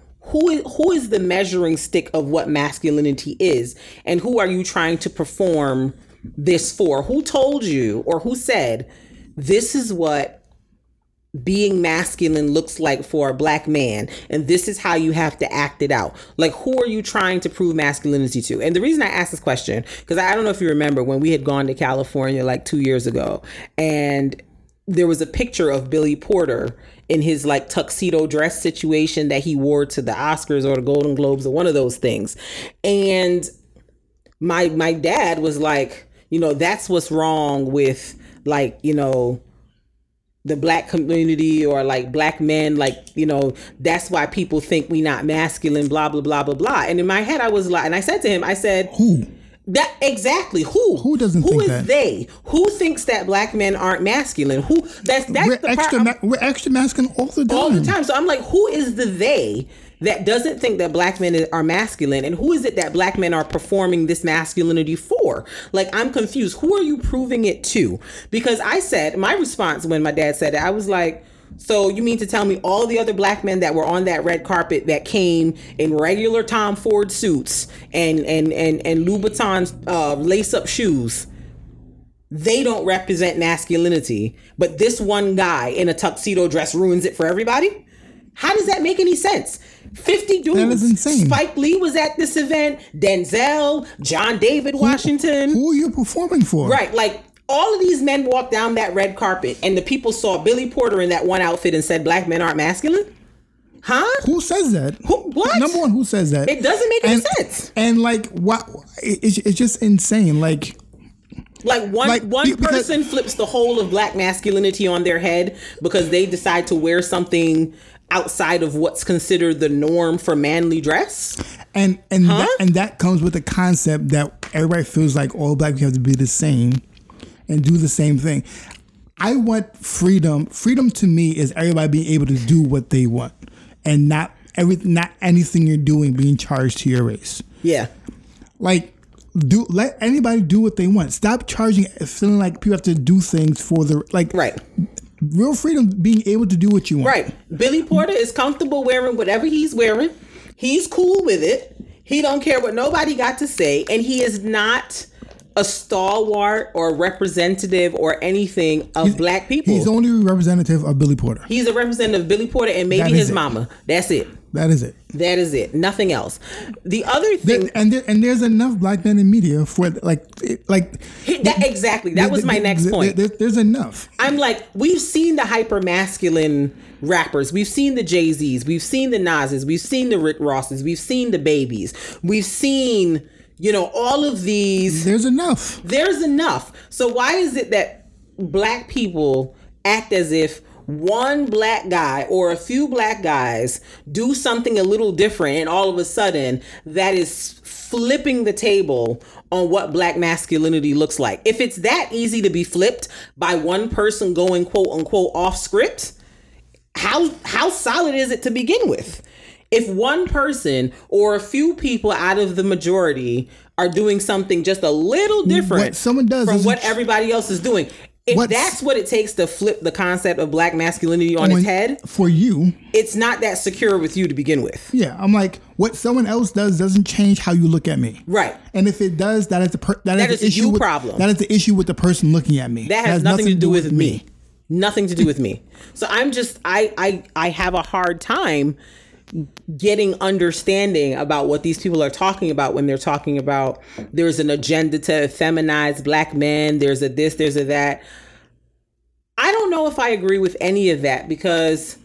is the measuring stick of what masculinity is, and who are you trying to perform this for? Who told you or who said this is what being masculine looks like for a black man, and this is how you have to act it out? Like, who are you trying to prove masculinity to? And the reason I asked this question, because I don't know if you remember when we had gone to California like 2 years ago, and there was a picture of Billy Porter in his like tuxedo dress situation that he wore to the Oscars or the Golden Globes or one of those things. And my dad was like, you know, that's what's wrong with, like, you know, the black community or like black men, like, you know, that's why people think we not masculine, blah, blah, blah, blah, blah. And in my head, I was like, and I said to him, I said, who? That exactly who doesn't who think is that? They who thinks that black men aren't masculine? Who that's we're the extra part, we're extra masculine all the time. All the time. So I'm like, who is the they that doesn't think that black men are masculine, and who is it that black men are performing this masculinity for? Like, I'm confused. Who are you proving it to? Because I said, my response when my dad said it, I was like, so you mean to tell me all the other black men that were on that red carpet that came in regular Tom Ford suits and Louboutin lace-up shoes, they don't represent masculinity, but this one guy in a tuxedo dress ruins it for everybody? How does that make any sense? 50 dudes. That was insane. Spike Lee was at this event. Denzel, John David Washington. Who are you performing for? Right, like, all of these men walked down that red carpet, and the people saw Billy Porter in that one outfit and said, black men aren't masculine? Huh? Who says that? What? Number one, who says that? It doesn't make any sense. And, like, what? It's just insane. Like one person flips the whole of black masculinity on their head because they decide to wear something outside of what's considered the norm for manly dress. And, huh? that comes with the concept that everybody feels like all black people have to be the same and do the same thing. I want freedom. Freedom to me is everybody being able to do what they want, and not anything you're doing being charged to your race. Yeah. Like, let anybody do what they want. Stop charging, feeling like people have to do things for the, like, right. Real freedom, being able to do what you want. Right. Billy Porter is comfortable wearing whatever he's wearing. He's cool with it. He don't care what nobody got to say, and he is not a stalwart or representative or anything of black people. He's only a representative of Billy Porter. He's a representative of Billy Porter and maybe his mama. That's it. That is it. That is it. Nothing else. The other thing, there's enough black men in media for like that, exactly. That was my next point. There's enough. I'm like, we've seen the hyper masculine rappers. We've seen the Jay-Z's. We've seen the Nas's. We've seen the Rick Ross's. We've seen the Babies. We've seen, you know, all of these. There's enough. There's enough. So why is it that black people act as if one black guy or a few black guys do something a little different, and all of a sudden that is flipping the table on what black masculinity looks like? If it's that easy to be flipped by one person going quote unquote off script, how solid is it to begin with? If one person or a few people out of the majority are doing something just a little different what someone does from what everybody else is doing, if that's what it takes to flip the concept of black masculinity on its head for you, it's not that secure with you to begin with. Yeah, I'm like, what someone else does doesn't change how you look at me. Right. And if it does, that is the issue. That is the issue with the person looking at me. That has nothing to do with me. Nothing to do with me. So I'm just, I have a hard time getting understanding about what these people are talking about when they're talking about there's an agenda to feminize black men, there's a this, there's a that. I don't know if I agree with any of that because,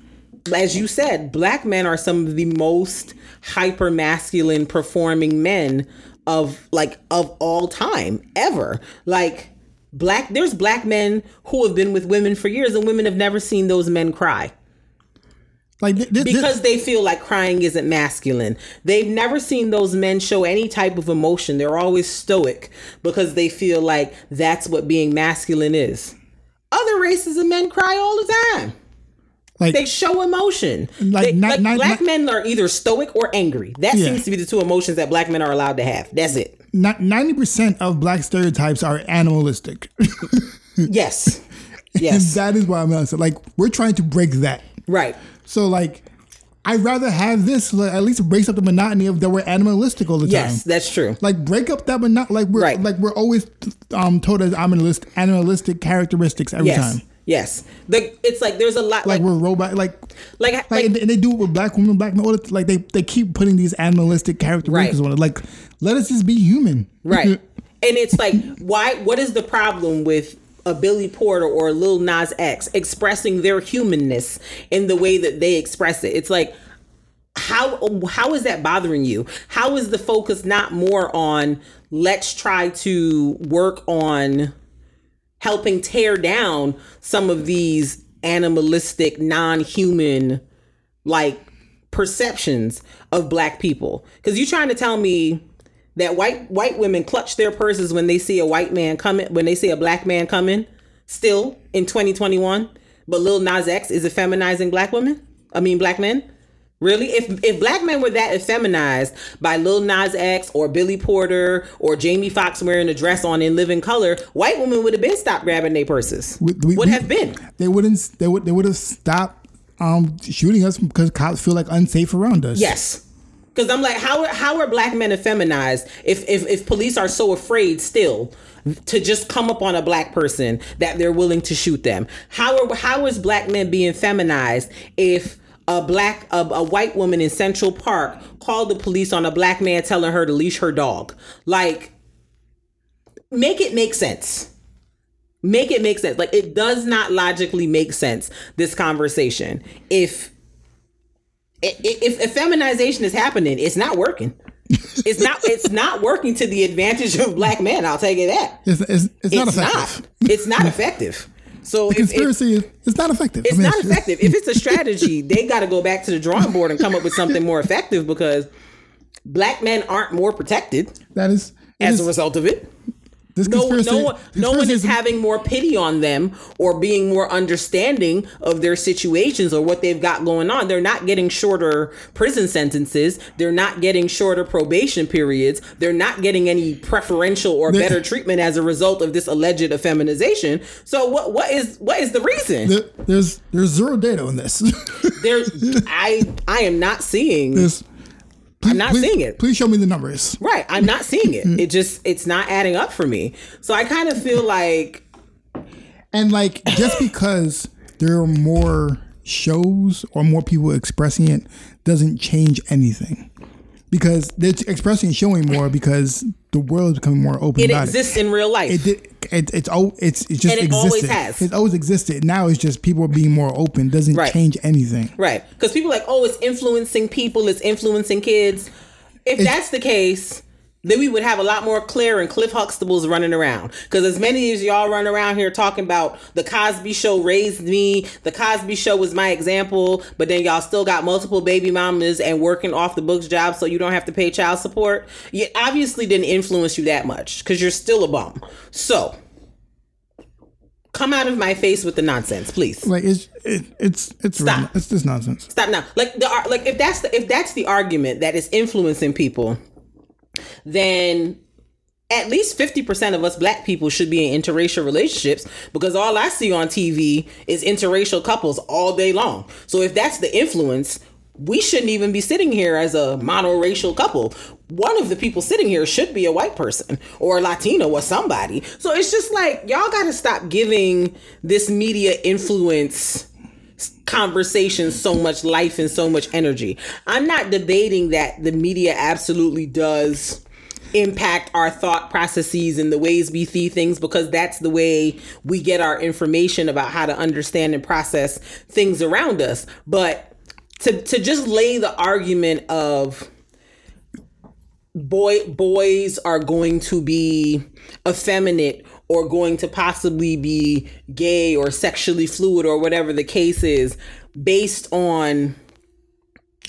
as you said, black men are some of the most hyper masculine performing men of all time ever. Like, there's black men who have been with women for years and women have never seen those men cry. Like because they feel like crying isn't masculine. They've never seen those men show any type of emotion. They're always stoic because they feel like that's what being masculine is. Other races of men cry all the time. Like, they show emotion. Black men are either stoic or angry. That seems to be the two emotions that black men are allowed to have. That's it. 90% of black stereotypes are animalistic. Yes. Yes. And that is why I'm upset. Like, we're trying to break that. Right. So, like, I'd rather have this, like, at least breaks up the monotony of that we're animalistic all the time. Yes, that's true. Like, break up that monotony. Like, we're always told as animalistic characteristics every time. Yes. It's like there's a lot. Like we're robot. Like and they do it with black women, black men. Like, they keep putting these animalistic characteristics on it. Like, let us just be human. Right. And it's like, why? What is the problem with a Billy Porter or a Lil Nas X expressing their humanness in the way that they express it? It's like, how is that bothering you? How is the focus not more on let's try to work on helping tear down some of these animalistic, non-human like perceptions of black people? Because you're trying to tell me that white women clutch their purses when they see a white man coming, when they see a black man coming, still in 2021. But Lil Nas X is effeminizing black men. Really? If black men were that effeminized by Lil Nas X or Billy Porter or Jamie Foxx wearing a dress on In Living Color, white women would have been stopped grabbing their purses. They would have stopped shooting us because cops feel like unsafe around us. Yes. Because I'm like, how are black men effeminized if police are so afraid still to just come up on a black person that they're willing to shoot them? How is black men being feminized if a white woman in Central Park called the police on a black man telling her to leash her dog? Like, make it make sense. Make it make sense. Like, it does not logically make sense, this conversation. If effeminization is happening, it's not working. It's not working to the advantage of black men. I'll tell you that. It's not effective. So the conspiracy is not effective. It's not effective. If it's a strategy, they got to go back to the drawing board and come up with something more effective, because black men aren't more protected. That is a result of it. No one is having more pity on them or being more understanding of their situations or what they've got going on. They're not getting shorter prison sentences. They're not getting shorter probation periods. They're not getting any preferential or better treatment as a result of this alleged effeminization. So what is the reason? There's zero data on this. I am not seeing this. Seeing it. Please show me the numbers. Right. I'm not seeing it. It's not adding up for me. So I kind of feel like. And like, just because there are more shows or more people expressing it doesn't change anything. Because they're expressing and showing more because the world is becoming more open. It exists in real life. It always existed. Now it's just people are being more open. Doesn't change anything. Right. Because people are like, oh, it's influencing people. It's influencing kids. If that's the case, then we would have a lot more Claire and Cliff Huxtables running around. Because as many as y'all run around here talking about the Cosby Show raised me, the Cosby Show was my example, but then y'all still got multiple baby mamas and working off the books jobs so you don't have to pay child support. It obviously didn't influence you that much because you're still a bum. So come out of my face with the nonsense, please. Like, it's stop. Real, it's just nonsense. Stop now. Like if that's the argument that is influencing people, then at least 50% of us black people should be in interracial relationships, because all I see on TV is interracial couples all day long. So if that's the influence, we shouldn't even be sitting here as a monoracial couple. One of the people sitting here should be a white person or a Latino or somebody. So it's just like, y'all got to stop giving this media influence conversation so much life and so much energy. I'm not debating that the media absolutely does impact our thought processes and the ways we see things, because that's the way we get our information about how to understand and process things around us. But to just lay the argument of boys are going to be effeminate or going to possibly be gay or sexually fluid or whatever the case is based on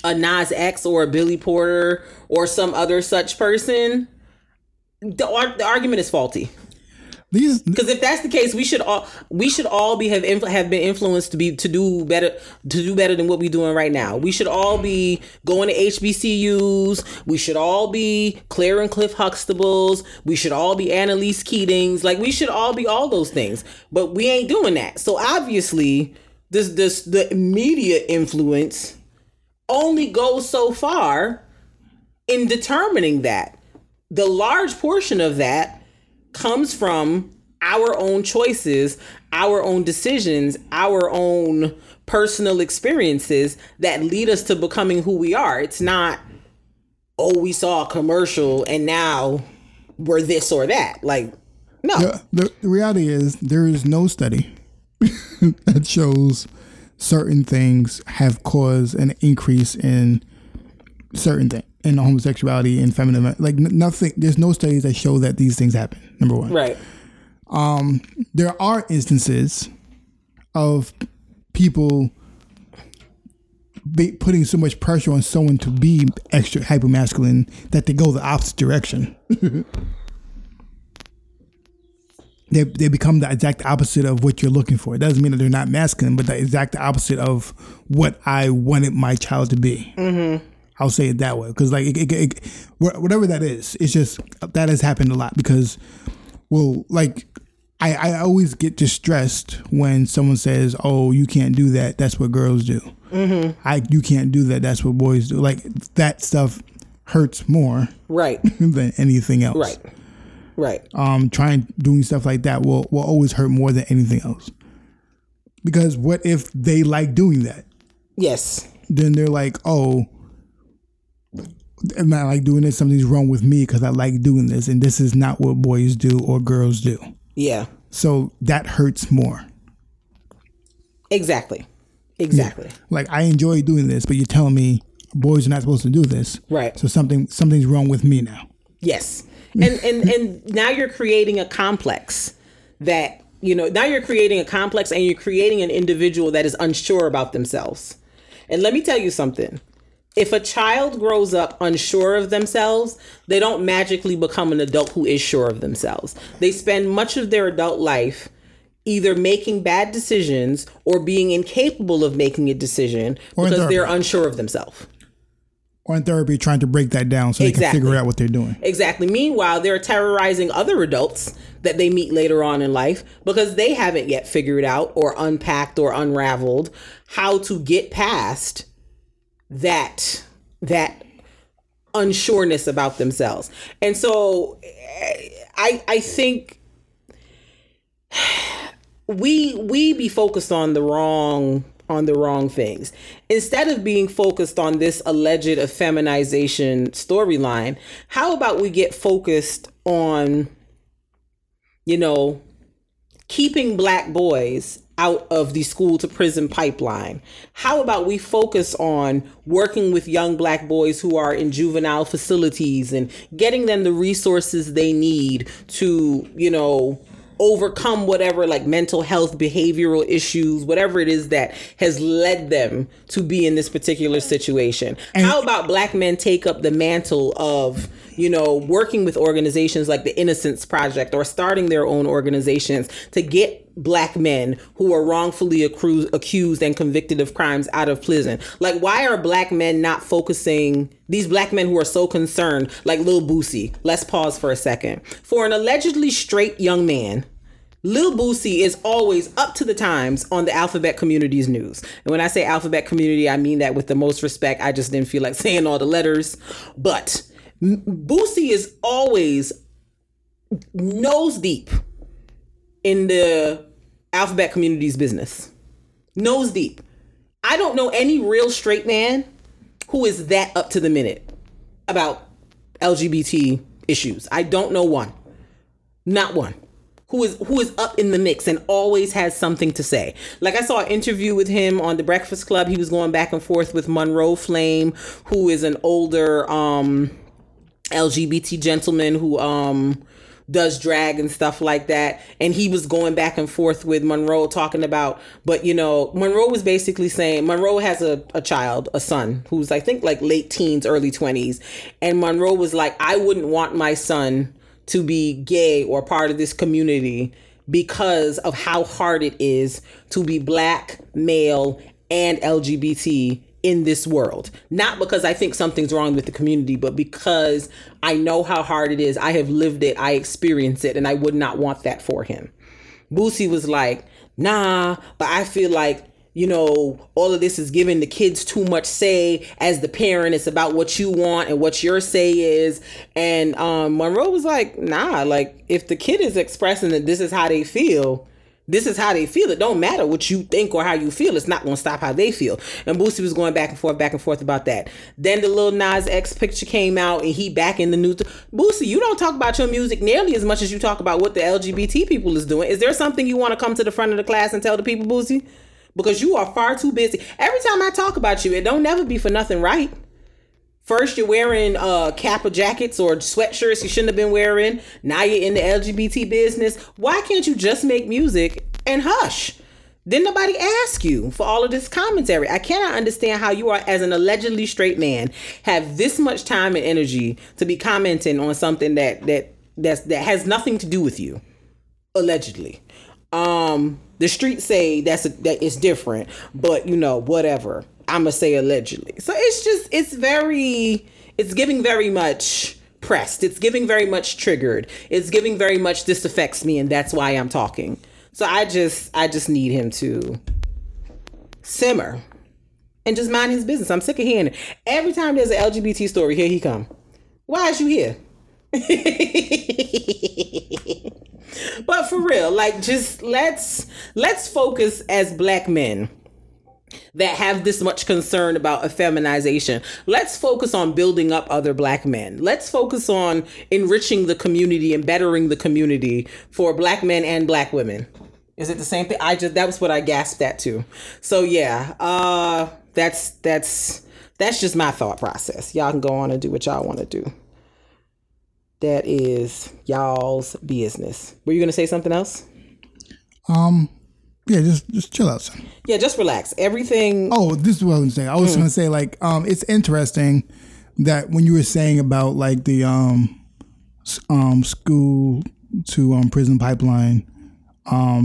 a Nas X or a Billy Porter or some other such person, the argument is faulty. Because if that's the case, we should all be have been influenced to do better than what we're doing right now. We should all be going to HBCUs. We should all be Claire and Cliff Huxtables. We should all be Annalise Keatings. Like, we should all be all those things, but we ain't doing that. So obviously, the media influence only goes so far in determining that. The large portion of that comes from our own choices, our own decisions, our own personal experiences that lead us to becoming who we are. It's not, oh, we saw a commercial and now we're this or that. Like, no. The reality is there is no study that shows certain things have caused an increase in certain things. And homosexuality and feminism, like nothing. There's no studies that show that these things happen. Number one, right? There are instances of people putting so much pressure on someone to be extra hypermasculine that they go the opposite direction. They become the exact opposite of what you're looking for. It doesn't mean that they're not masculine, but the exact opposite of what I wanted my child to be. Mm-hmm. I'll say it that way, because like whatever that is, it's just that has happened a lot. Because, well, like I always get distressed when someone says, "Oh, you can't do that. That's what girls do." Mm-hmm. You can't do that. That's what boys do. Like, that stuff hurts more, right, than anything else, right? Right. Doing stuff like that will always hurt more than anything else. Because what if they like doing that? Yes. Then they're like, oh, am I like doing this? Something's wrong with me because I like doing this, and this is not what boys do or girls do. Yeah. So that hurts more. Exactly. Yeah. Like, I enjoy doing this, but you're telling me boys are not supposed to do this. Right. So something's wrong with me now. Yes. And now you're creating a complex that, you know, and you're creating an individual that is unsure about themselves. And let me tell you something. If a child grows up unsure of themselves, they don't magically become an adult who is sure of themselves. They spend much of their adult life either making bad decisions or being incapable of making a decision because they're unsure of themselves. Or in therapy, trying to break that down so they can figure out what they're doing. Exactly. Meanwhile, they're terrorizing other adults that they meet later on in life because they haven't yet figured out or unpacked or unraveled how to get past that unsureness about themselves. And so I think we be focused on the wrong things. Instead of being focused on this alleged effeminization storyline, how about we get focused on, you know, keeping Black boys out of the school to prison pipeline? How about we focus on working with young Black boys who are in juvenile facilities and getting them the resources they need to, you know, overcome whatever, like, mental health, behavioral issues, whatever it is that has led them to be in this particular situation. And how about Black men take up the mantle of, you know, working with organizations like the Innocence Project or starting their own organizations to get Black men who are wrongfully accused and convicted of crimes out of prison? Like, why are Black men not focusing, these Black men who are so concerned, like Lil Boosie? Let's pause for a second. For an allegedly straight young man, Lil Boosie is always up to the times on the Alphabet Community's news. And when I say Alphabet Community, I mean that with the most respect. I just didn't feel like saying all the letters. But Boosie is always nose deep in the Alphabet Community's business. Nose deep. I don't know any real straight man who is that up to the minute about LGBT issues. I don't know one. Not one. Who is up in the mix and always has something to say. Like, I saw an interview with him on The Breakfast Club. He was going back and forth with Monroe Flame, who is an older LGBT gentleman who does drag and stuff like that. And he was going back and forth with Monroe talking about, but you know, Monroe was basically saying, Monroe has a child, a son, who's I think like late teens, early 20s. And Monroe was like, I wouldn't want my son to be gay or part of this community because of how hard it is to be black, male, and LGBT in this world. Not because I think something's wrong with the community, but because I know how hard it is. I have lived it. I experienced it. And I would not want that for him. Boosie was like, nah, but I feel like, you know, all of this is giving the kids too much say as the parent. It's about what you want and what your say is. And Monroe was like, nah, like if the kid is expressing that this is how they feel, this is how they feel. It don't matter what you think or how you feel. It's not going to stop how they feel. And Boosie was going back and forth about that. Then the Lil Nas X picture came out and he back in the news. Boosie, you don't talk about your music nearly as much as you talk about what the LGBT people is doing. Is there something you want to come to the front of the class and tell the people, Boosie? Because you are far too busy. Every time I talk about you, it don't never be for nothing, right? First, you're wearing Kappa jackets or sweatshirts you shouldn't have been wearing. Now you're in the LGBT business. Why can't you just make music and hush? Then nobody ask you for all of this commentary. I cannot understand how you are, as an allegedly straight man, have this much time and energy to be commenting on something that has nothing to do with you, allegedly. The streets say that it's different, but you know, whatever. I'm going to say allegedly. So it's just, it's giving very much pressed. It's giving very much triggered. It's giving very much this affects me and that's why I'm talking. So I just need him to simmer and just mind his business. I'm sick of hearing it. Every time there's an LGBT story, here he come. Why is you here? But for real, like just let's focus as black men that have this much concern about effeminization. Let's focus on building up other black men. Let's focus on enriching the community and bettering the community for black men and black women. Is it the same thing? That was what I gasped at too. So yeah, that's just my thought process. Y'all can go on and do what y'all want to do. That is y'all's business. Were you going to say something else? Yeah, just chill out, son. Yeah, just relax. Everything. Oh, this is what I was saying. I was going to say, like, it's interesting that when you were saying about like the school to prison pipeline,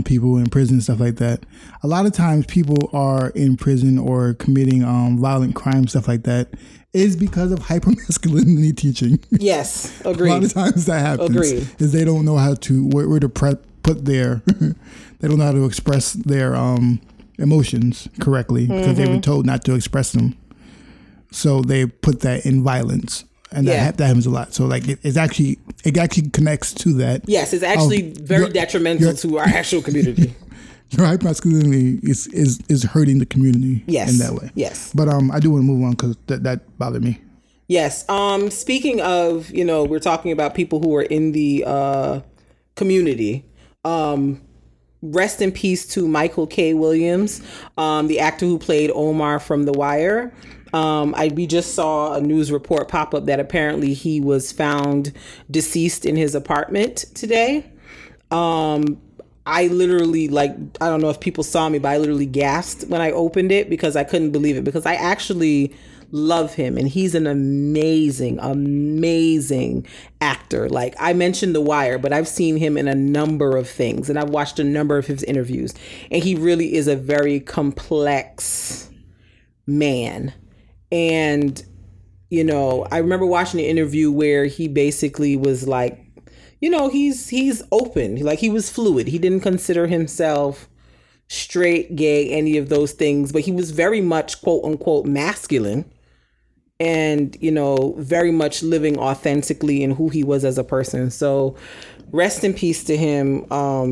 people in prison and stuff like that. A lot of times, people are in prison or committing violent crime, stuff like that, is because of hypermasculinity teaching. Yes, agreed. A lot of times that happens. Agreed. Is they don't know how to where to put their. They don't know how to express their emotions correctly because they've been told not to express them. So they put that in violence, and that happens a lot. So like it actually connects to that. Yes, it's actually very detrimental to our actual community. Your hypermasculinity is hurting the community. Yes, in that way. Yes, but I do want to move on because that bothered me. Yes. Speaking of, you know, we're talking about people who are in the community. Rest in peace to Michael K. Williams, the actor who played Omar from The Wire. We just saw a news report pop up that apparently he was found deceased in his apartment today. I literally, like, I don't know if people saw me, but I literally gasped when I opened it because I couldn't believe it, because I actually love him and he's an amazing actor. Like I mentioned The Wire, but I've seen him in a number of things and I've watched a number of his interviews, and he really is a very complex man. And you know, I remember watching an interview where he basically was like, you know, he's open, like he was fluid. He didn't consider himself straight, gay, any of those things, but he was very much quote unquote masculine. And, you know, very much living authentically in who he was as a person. So rest in peace to him.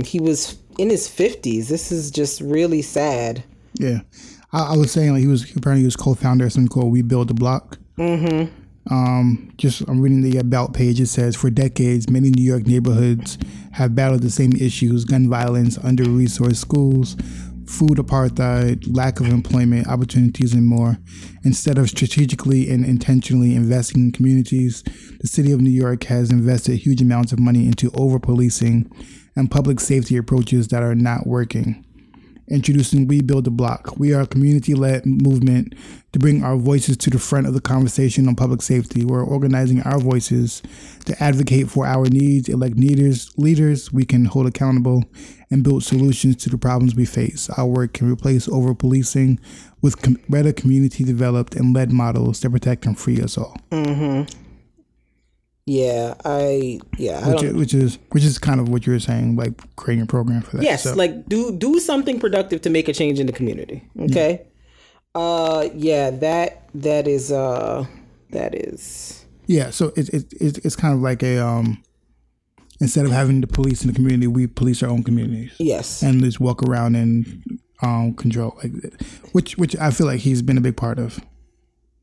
He was in his 50s. This is just really sad. Yeah. I was saying, like, he was co-founder of something called We Build the Block. Mm-hmm. I'm reading the about page. It says, for decades, many New York neighborhoods have battled the same issues: gun violence, under-resourced schools, food apartheid, lack of employment opportunities, and more. Instead of strategically and intentionally investing in communities, the city of New York has invested huge amounts of money into over-policing and public safety approaches that are not working. Introducing We Build the Block. We are a community-led movement to bring our voices to the front of the conversation on public safety. We're organizing our voices to advocate for our needs, elect leaders we can hold accountable, and build solutions to the problems we face. Our work can replace over-policing with better community-developed and led models that protect and free us all. Mm-hmm. Which is kind of what you were saying, like creating a program for that. Yes, so. Like do something productive to make a change in the community. Okay, yeah. So it's kind of like a instead of having to police in the community, we police our own communities. Yes, and just walk around and control, like which I feel like he's been a big part of.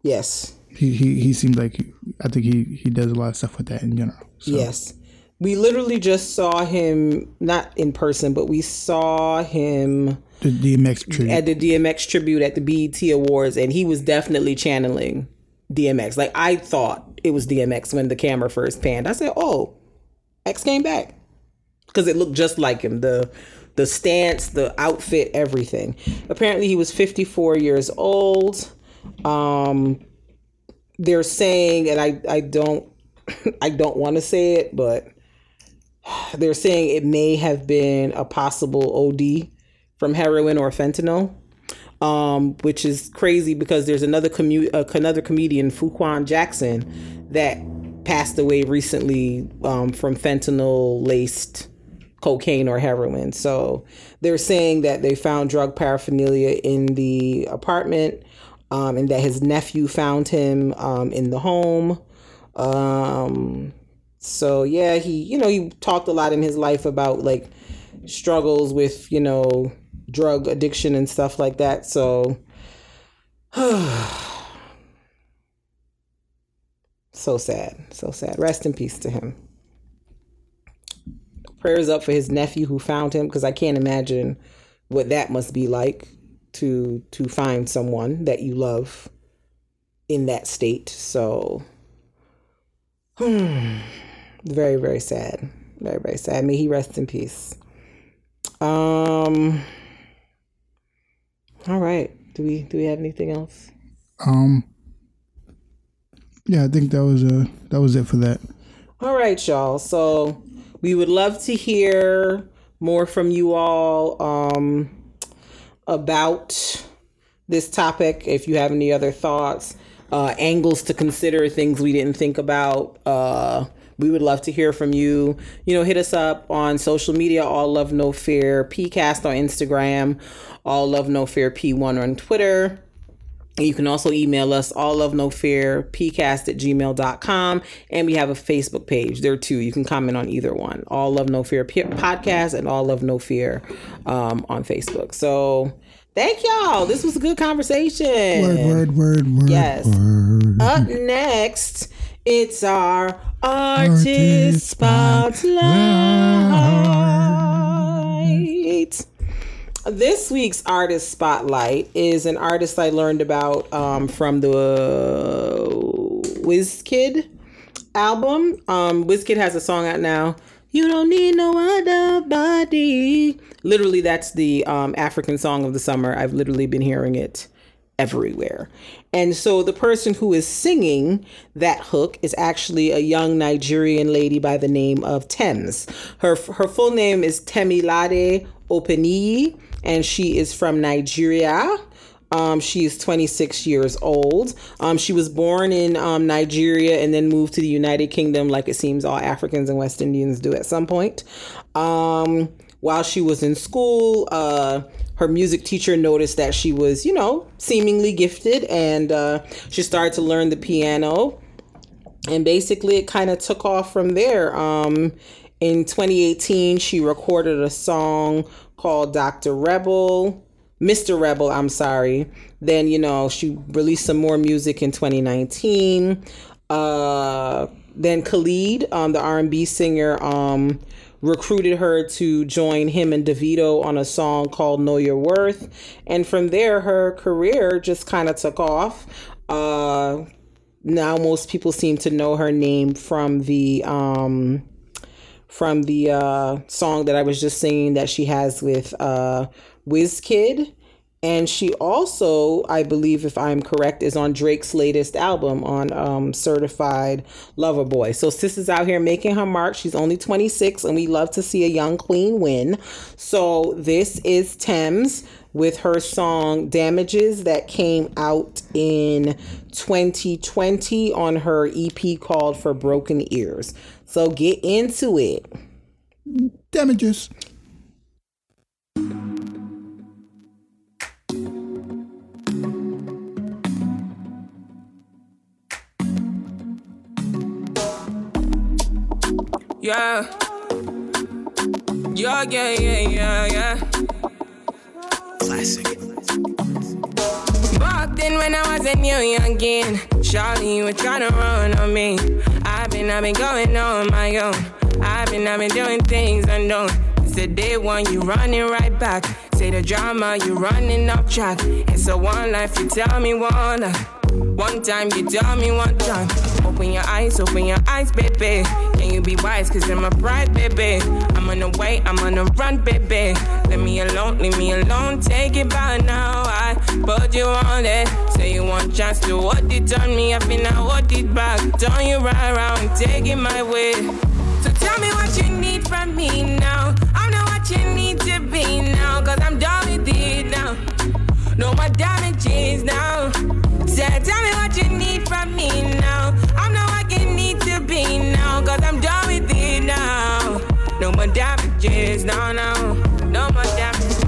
Yes. He seems like, I think he does a lot of stuff with that in general. So. Yes. We literally just saw him, not in person, but we saw him the DMX tribute. At the DMX tribute at the BET Awards, and he was definitely channeling DMX. Like, I thought it was DMX when the camera first panned. I said, oh, X came back. Because it looked just like him, the stance, the outfit, everything. Apparently, he was 54 years old. They're saying, and I don't want to say it, but they're saying it may have been a possible OD from heroin or fentanyl, which is crazy because there's another comedian, Fuquan Jackson, that passed away recently from fentanyl-laced cocaine or heroin. So they're saying that they found drug paraphernalia in the apartment. And that his nephew found him in the home. He talked a lot in his life about like struggles with, drug addiction and stuff like that. So, so sad. Rest in peace to him. Prayers up for his nephew who found him, because I can't imagine what that must be like. To find someone that you love in that state. So, very, very sad. Very, very sad. May he rest in peace. All right. Do we have anything else? Yeah, I think that was it for that. All right, y'all. So we would love to hear more from you all. About this topic, if you have any other thoughts, angles to consider, things we didn't think about, we would love to hear from you. Hit us up on social media, All Love No Fear PCast on Instagram, All Love No Fear P1 on Twitter. You can also email us, alllovenofearpcast@gmail.com. And we have a Facebook page. There are two. You can comment on either one. All Love No Fear Podcast and All Love No Fear on Facebook. So thank y'all. This was a good conversation. Word. Yes. Word. Up next, it's our Artist Spotlight. This week's Artist Spotlight is an artist I learned about from the WizKid album. WizKid has a song out now, You Don't Need No Other Body. Literally, that's the African song of the summer. I've literally been hearing it everywhere. And so the person who is singing that hook is actually a young Nigerian lady by the name of Tems. Her full name is Temilade Openiyi. And she is from Nigeria. She is 26 years old. She was born in Nigeria and then moved to the United Kingdom, like it seems all Africans and West Indians do at some point. While she was in school, her music teacher noticed that she was, seemingly gifted. And she started to learn the piano. And basically, it kind of took off from there. In 2018, she recorded a song called Mr. Rebel, I'm sorry. Then, she released some more music in 2019. Then Khalid, the R&B singer, recruited her to join him and DeVito on a song called Know Your Worth. And from there, her career just kind of took off. Now most people seem to know her name from the song that I was just singing that she has with WizKid. And she also, I believe, if I'm correct, is on Drake's latest album on Certified Lover Boy. So sis is out here making her mark. She's only 26, and we love to see a young queen win. So this is Thames with her song Damages that came out in 2020 on her EP called For Broken Ears. So get into it. Damages. Yeah, yeah, yeah, yeah, yeah. Classic. Walked in when I was a new youngin'. Shawty, you were tryna run on me. I've been going on my own. I've been doing things unknown. It's the day one, you running right back. Say the drama, you running off track. It's a one life, you tell me one life. One time, you tell me one time. Open your eyes, baby. Can you be wise? Cause I'm a bride, baby. I'm on the way, I'm on the run, baby. Leave me alone, take it back now. I put you on it. Say you want chance to what it on me. I've been I what it back. Turn you right around, take it my way. So tell me what you need from me now. I know what you need to be now. Cause I'm done with it now. No more damages now. Tell me what you need from me now. I'm not what you need to be now. Cause I'm done with it now. No more damages, no more damages.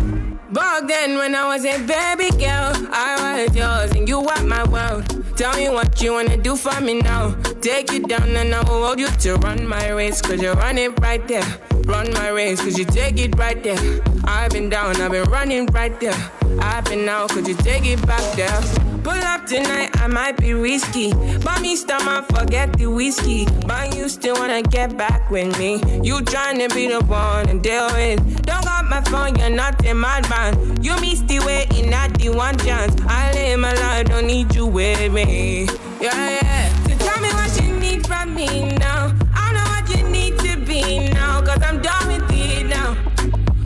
Back then when I was a baby girl, I was yours and you were my world. Tell me what you wanna do for me now. Take you down and I will hold you to run my race. Cause you run it right there. Run my race, cause you take it right there. I've been down, I've been running right there. I've been out, could you take it back there? Pull up tonight, I might be risky. But me stomach, forget the whiskey. But you still wanna get back with me. You tryna be the one and deal with. Don't got my phone, you're not a madman. You missed the way, you're not the one chance. I live my life, don't need you with me. Yeah, yeah. So tell me what you need from me now. I know what you need to be now. Cause I'm done with it now.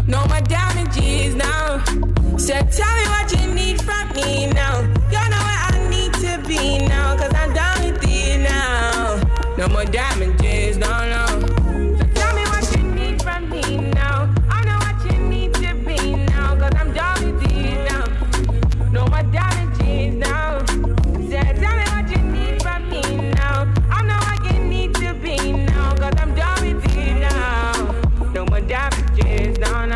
No more damages now. So tell me what you need from me now. You know what I need to be now. Cause I'm done with it now. No more damages, no. So tell me what you need from me now. I know what you need to be now. Cause I'm done with it now. No more damages now. So tell me what you need from me now. I know what you need to be now. Cause I'm done with it now. No more damages, no.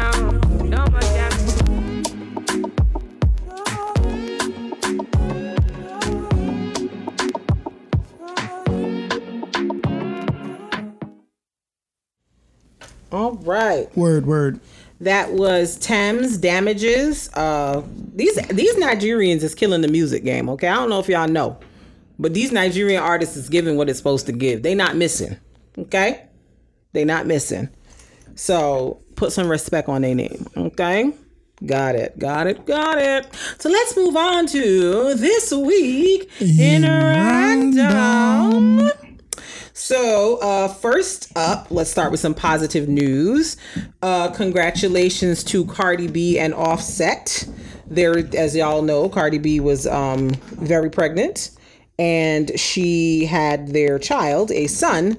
All right. Word. That was Thames, Damages. These Nigerians is killing the music game, okay? I don't know if y'all know, but these Nigerian artists is giving what it's supposed to give. They not missing, okay? They not missing. So put some respect on their name, okay? Got it. So let's move on to This Week in Random. So, first up, let's start with some positive news. Congratulations to Cardi B and Offset. There, as y'all know, Cardi B was very pregnant, and she had their child, a son,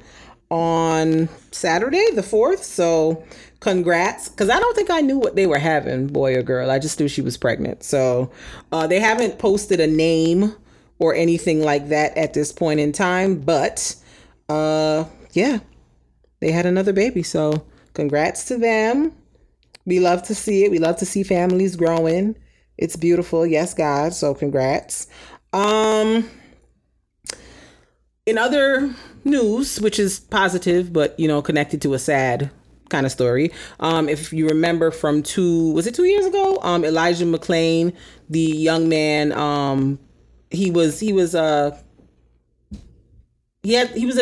on Saturday, the 4th. So, congrats. Because I don't think I knew what they were having, boy or girl. I just knew she was pregnant. So, they haven't posted a name or anything like that at this point in time, but... they had another baby, so congrats to them. We love to see it. We love to see families growing. It's beautiful. Yes, God. So congrats. In other news, which is positive, but, connected to a sad kind of story. If you remember from 2 years ago? Elijah McClain, the young man, he was an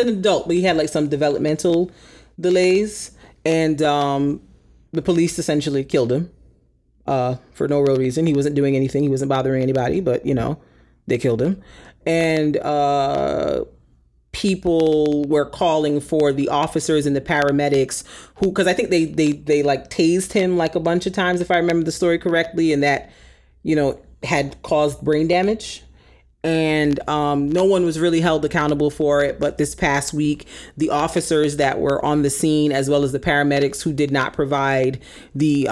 adult, but he had like some developmental delays. And the police essentially killed him for no real reason. He wasn't doing anything. He wasn't bothering anybody, but, you know, they killed him. And people were calling for the officers and the paramedics who, because I think they like tased him like a bunch of times, if I remember the story correctly, and that, you know, had caused brain damage. And no one was really held accountable for it. But this past week, the officers that were on the scene, as well as the paramedics who did not provide the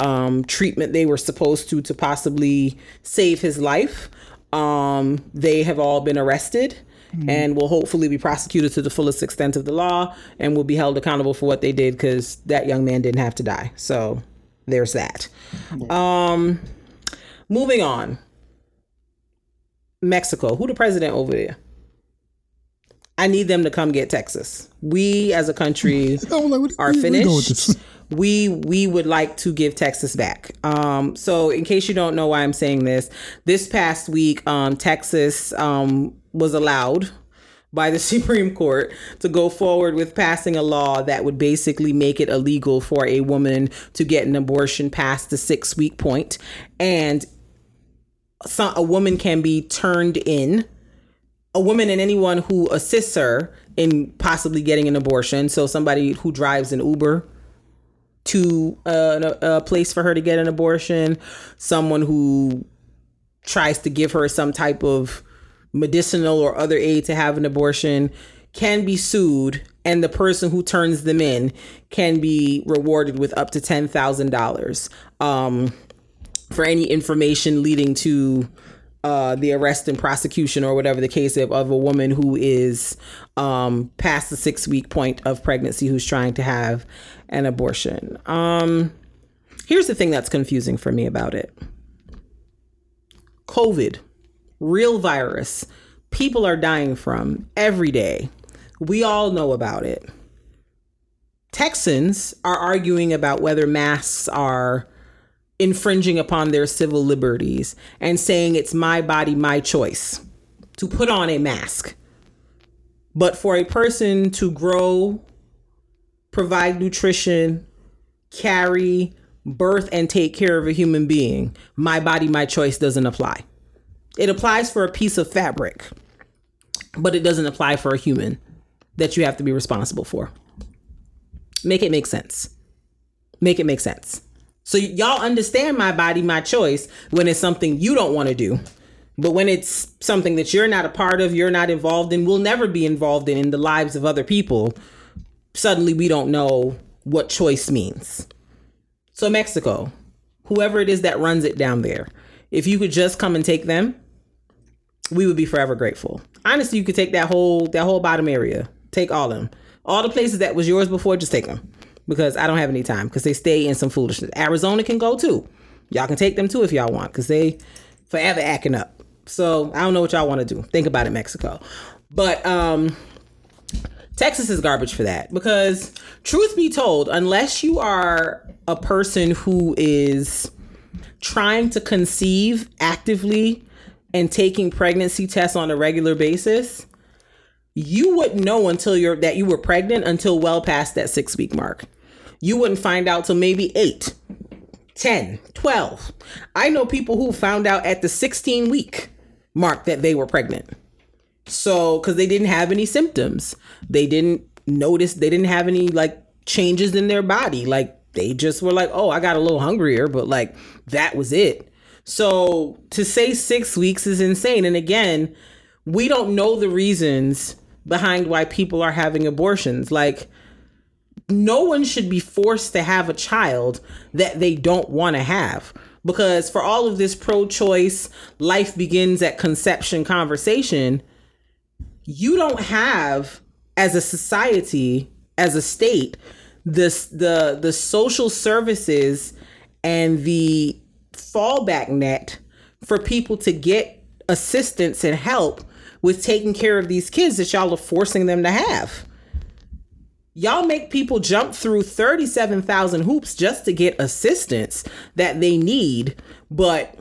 treatment they were supposed to possibly save his life, they have all been arrested and will hopefully be prosecuted to the fullest extent of the law and will be held accountable for what they did, because that young man didn't have to die. So there's that. Moving on. Mexico. Who the president over there? I need them to come get Texas. We as a country are finished. We would like to give Texas back. So in case you don't know why I'm saying this, this past week, Texas was allowed by the Supreme Court to go forward with passing a law that would basically make it illegal for a woman to get an abortion past the 6-week point. And a woman can be turned in, a woman and anyone who assists her in possibly getting an abortion. So somebody who drives an Uber to a place for her to get an abortion, someone who tries to give her some type of medicinal or other aid to have an abortion can be sued, and the person who turns them in can be rewarded with up to $10,000. For any information leading to the arrest and prosecution or whatever the case of a woman who is past the 6-week point of pregnancy who's trying to have an abortion. Here's the thing that's confusing for me about it. COVID, real virus, people are dying from every day. We all know about it. Texans are arguing about whether masks are infringing upon their civil liberties and saying it's my body, my choice to put on a mask. But for a person to grow, provide nutrition, carry, birth, and take care of a human being, my body, my choice doesn't apply. It applies for a piece of fabric, but it doesn't apply for a human that you have to be responsible for. Make it make sense. Make it make sense. So y'all understand my body, my choice when it's something you don't want to do. But when it's something that you're not a part of, you're not involved in, will never be involved in the lives of other people, suddenly we don't know what choice means. So Mexico, whoever it is that runs it down there, if you could just come and take them, we would be forever grateful. Honestly, you could take that whole bottom area. Take all of them. All the places that was yours before, just take them. Because I don't have any time, because they stay in some foolishness. Arizona can go too. Y'all can take them too if y'all want, because they forever acting up. So I don't know what y'all want to do. Think about it, Mexico. But Texas is garbage for that, because truth be told, unless you are a person who is trying to conceive actively and taking pregnancy tests on a regular basis, you wouldn't know until that you were pregnant until well past that 6-week mark. You wouldn't find out till maybe 8, 10, 12. I know people who found out at the 16-week mark that they were pregnant. So, because they didn't have any symptoms. They didn't notice. They didn't have any like changes in their body. Like they just were like, oh, I got a little hungrier, but like that was it. So to say 6 weeks is insane. And again, we don't know the reasons behind why people are having abortions. Like, no one should be forced to have a child that they don't want to have, because for all of this pro-choice, life begins at conception conversation, you don't have, as a society, as a state, the social services and the fallback net for people to get assistance and help with taking care of these kids that y'all are forcing them to have. Y'all make people jump through 37,000 hoops just to get assistance that they need, but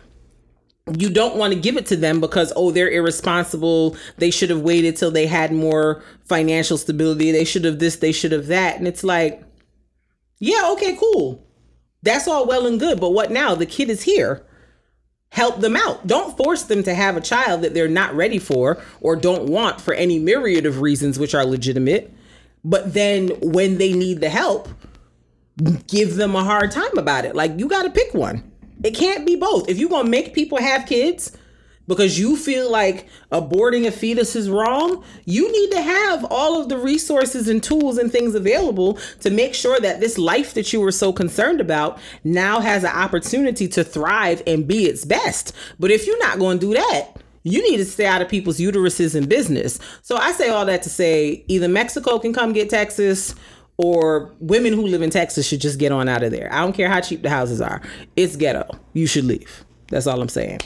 you don't want to give it to them because, oh, they're irresponsible. They should have waited till they had more financial stability. They should have this, they should have that. And it's like, Yeah, okay, cool. That's all well and good, but what now? The kid is here. Help them out. Don't force them to have a child that they're not ready for or don't want for any myriad of reasons, which are legitimate. But then when they need the help, give them a hard time about it. Like, you got to pick one. It can't be both. If you're going to make people have kids because you feel like aborting a fetus is wrong, you need to have all of the resources and tools and things available to make sure that this life that you were so concerned about now has an opportunity to thrive and be its best. But if you're not going to do that, you need to stay out of people's uteruses and business. So I say all that to say either Mexico can come get Texas, or women who live in Texas should just get on out of there. I don't care how cheap the houses are. It's ghetto. You should leave. That's all I'm saying.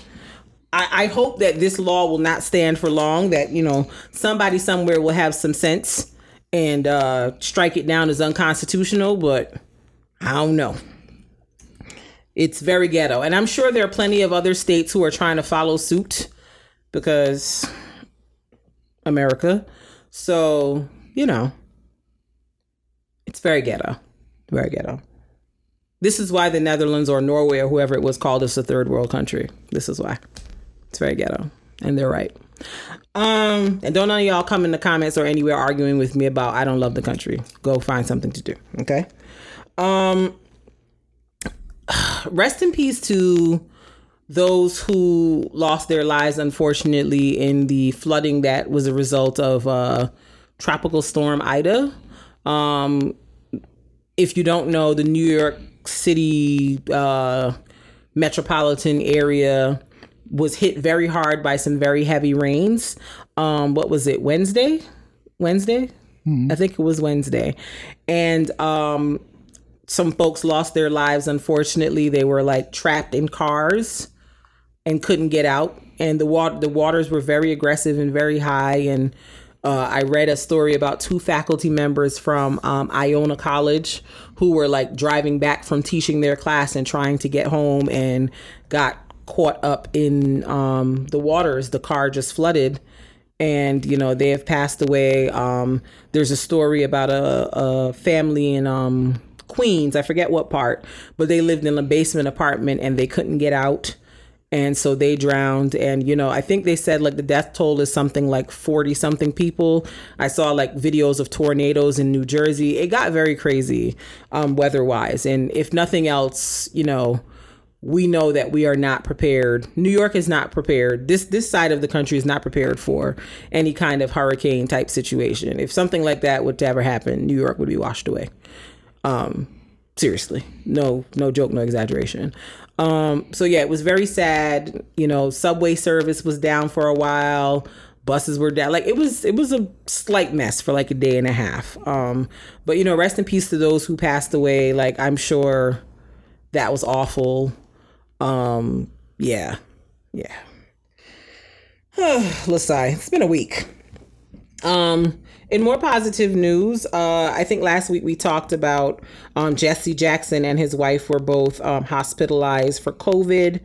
I hope that this law will not stand for long, that, you know, somebody somewhere will have some sense and strike it down as unconstitutional, but I don't know. It's very ghetto. And I'm sure there are plenty of other states who are trying to follow suit because America. So, you know, it's very ghetto, very ghetto. This is why the Netherlands or Norway or whoever it was called us a third world country. This is why. It's very ghetto, and they're right. And don't none of y'all come in the comments or anywhere arguing with me about I don't love the country. Go find something to do, okay? Rest in peace to those who lost their lives, unfortunately, in the flooding that was a result of Tropical Storm Ida. If you don't know, the New York City metropolitan area was hit very hard by some very heavy rains. What was it? Wednesday? Mm-hmm. I think it was Wednesday. And some folks lost their lives. Unfortunately, they were like trapped in cars and couldn't get out. And the waters were very aggressive and very high. And I read a story about two faculty members from Iona College who were like driving back from teaching their class and trying to get home and got caught up in the waters. The car just flooded and, you know, they have passed away. There's a story about a family in Queens. I forget what part, but they lived in a basement apartment and they couldn't get out. And so they drowned. And, you know, I think they said like the death toll is something like 40 something people. I saw like videos of tornadoes in New Jersey. It got very crazy weather wise. And if nothing else, you know, we know that we are not prepared. New York is not prepared. This side of the country is not prepared for any kind of hurricane type situation. If something like that would ever happen, New York would be washed away. Seriously, no joke, no exaggeration. So yeah, it was very sad. You know, subway service was down for a while. Buses were down. Like it was a slight mess for like a day and a half. But you know, rest in peace to those who passed away. Like I'm sure that was awful. Yeah. Lasai, it's been a week. In more positive news, I think last week we talked about Jesse Jackson and his wife were both hospitalized for COVID.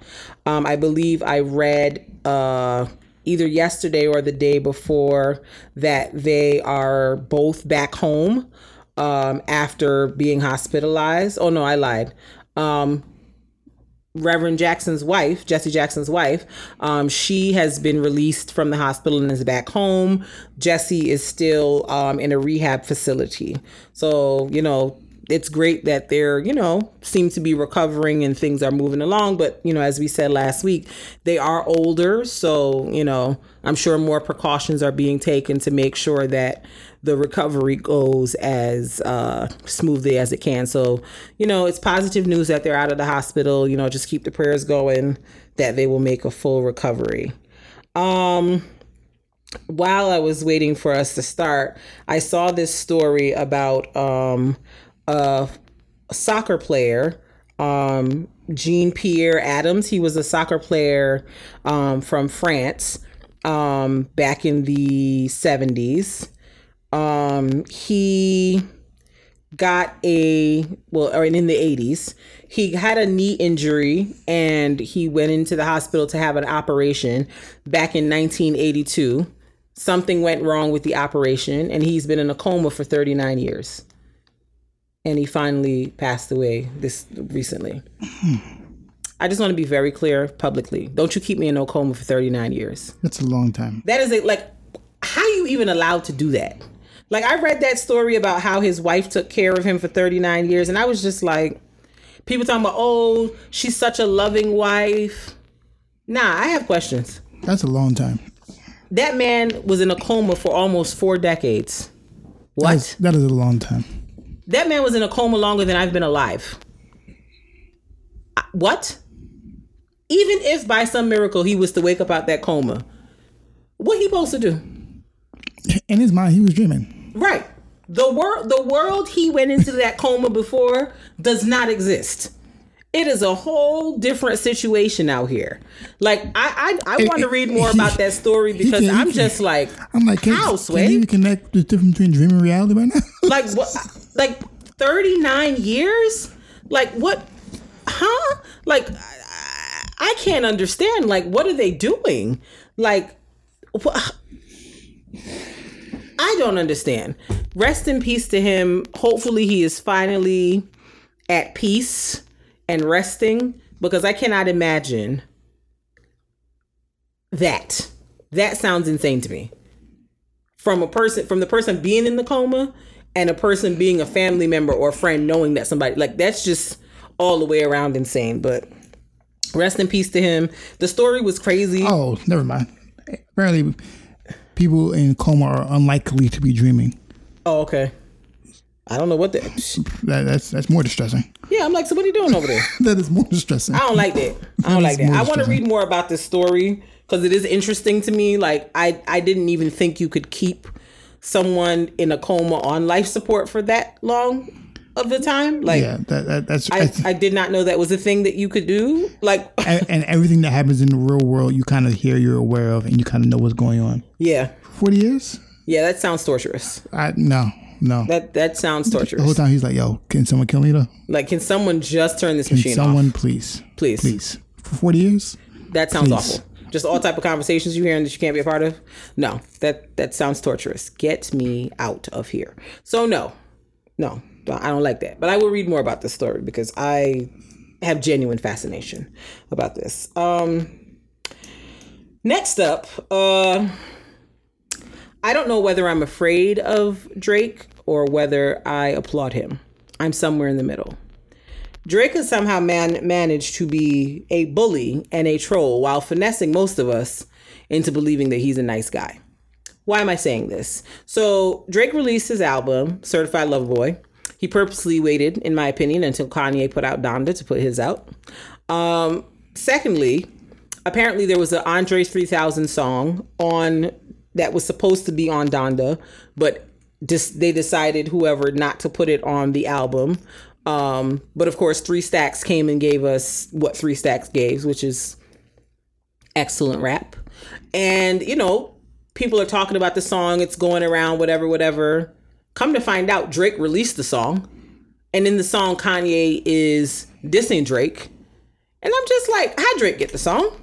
I believe I read either yesterday or the day before that they are both back home after being hospitalized. Oh, no, I lied. Reverend Jackson's wife, Jesse Jackson's wife, she has been released from the hospital and is back home. Jesse is still in a rehab facility. So, you know, it's great that they're, you know, seem to be recovering and things are moving along. But, you know, as we said last week, they are older. So, you know, I'm sure more precautions are being taken to make sure that the recovery goes as smoothly as it can. So, you know, it's positive news that they're out of the hospital. You know, just keep the prayers going that they will make a full recovery. While I was waiting for us to start, I saw this story about a soccer player, Jean Pierre Adams. He was a soccer player from France back in the 70s. He got in the 80s, he had a knee injury and he went into the hospital to have an operation back in 1982. Something went wrong with the operation and he's been in a coma for 39 years. and he finally passed away this recently. I just want to be very clear publicly. Don't you keep me in no coma for 39 years. That's a long time. That is like, how are you even allowed to do that? Like, I read that story about how his wife took care of him for 39 years, and I was just like, people talking about, oh, she's such a loving wife. Nah, I have questions. That's a long time. That man was in a coma for almost 4 decades. What? That is a long time. That man was in a coma longer than I've been alive. What? Even if by some miracle he was to wake up out that coma, what he supposed to do? In his mind, he was dreaming. Right. The world he went into that coma before does not exist. It is a whole different situation out here. Like, I want to read more about that story because I'm just like, how, Sway? Can you connect the difference between dream and reality right now? Like, what? Like, 39 years? Like, what? Huh? Like, I can't understand. Like, what are they doing? Like, what? I don't understand. Rest in peace to him. Hopefully he is finally at peace and resting, because I cannot imagine that. That sounds insane to me. From the person being in the coma and a person being a family member or a friend knowing that somebody, like, that's just all the way around insane. But rest in peace to him. The story was crazy. Oh, never mind. Apparently people in coma are unlikely to be dreaming. Oh, okay. I don't know what that's more distressing. Yeah, I'm like, so what are you doing over there? That is more distressing. I don't like that. I want to read more about this story because it is interesting to me. Like, I didn't even think you could keep someone in a coma on life support for that long of the time. Like, yeah, that's. I did not know that was a thing that you could do. Like, and everything that happens in the real world, you kind of hear, you're aware of, and you kind of know what's going on. Yeah. 40 years? Yeah, that sounds torturous. No. That sounds torturous. The whole time he's like, yo, can someone kill me though? Like, can someone just turn this machine off? Can someone please? Please. Please. For 40 years? That sounds awful. Just all type of conversations you're hearing that you can't be a part of? No. That sounds torturous. Get me out of here. So no. No. I don't like that. But I will read more about this story because I have genuine fascination about this. Next up, I don't know whether I'm afraid of Drake or whether I applaud him. I'm somewhere in the middle. Drake has somehow managed to be a bully and a troll while finessing most of us into believing that he's a nice guy. Why am I saying this? So Drake released his album, Certified Lover Boy. He purposely waited, in my opinion, until Kanye put out Donda to put his out. Secondly, apparently there was an Andre 3000 song on that was supposed to be on Donda, but they decided, whoever, not to put it on the album. But of course, 3 Stacks came and gave us what 3 Stacks gave, which is excellent rap. And, you know, people are talking about the song. It's going around, whatever. Come to find out, Drake released the song. And in the song, Kanye is dissing Drake. And I'm just like, how'd Drake get the song?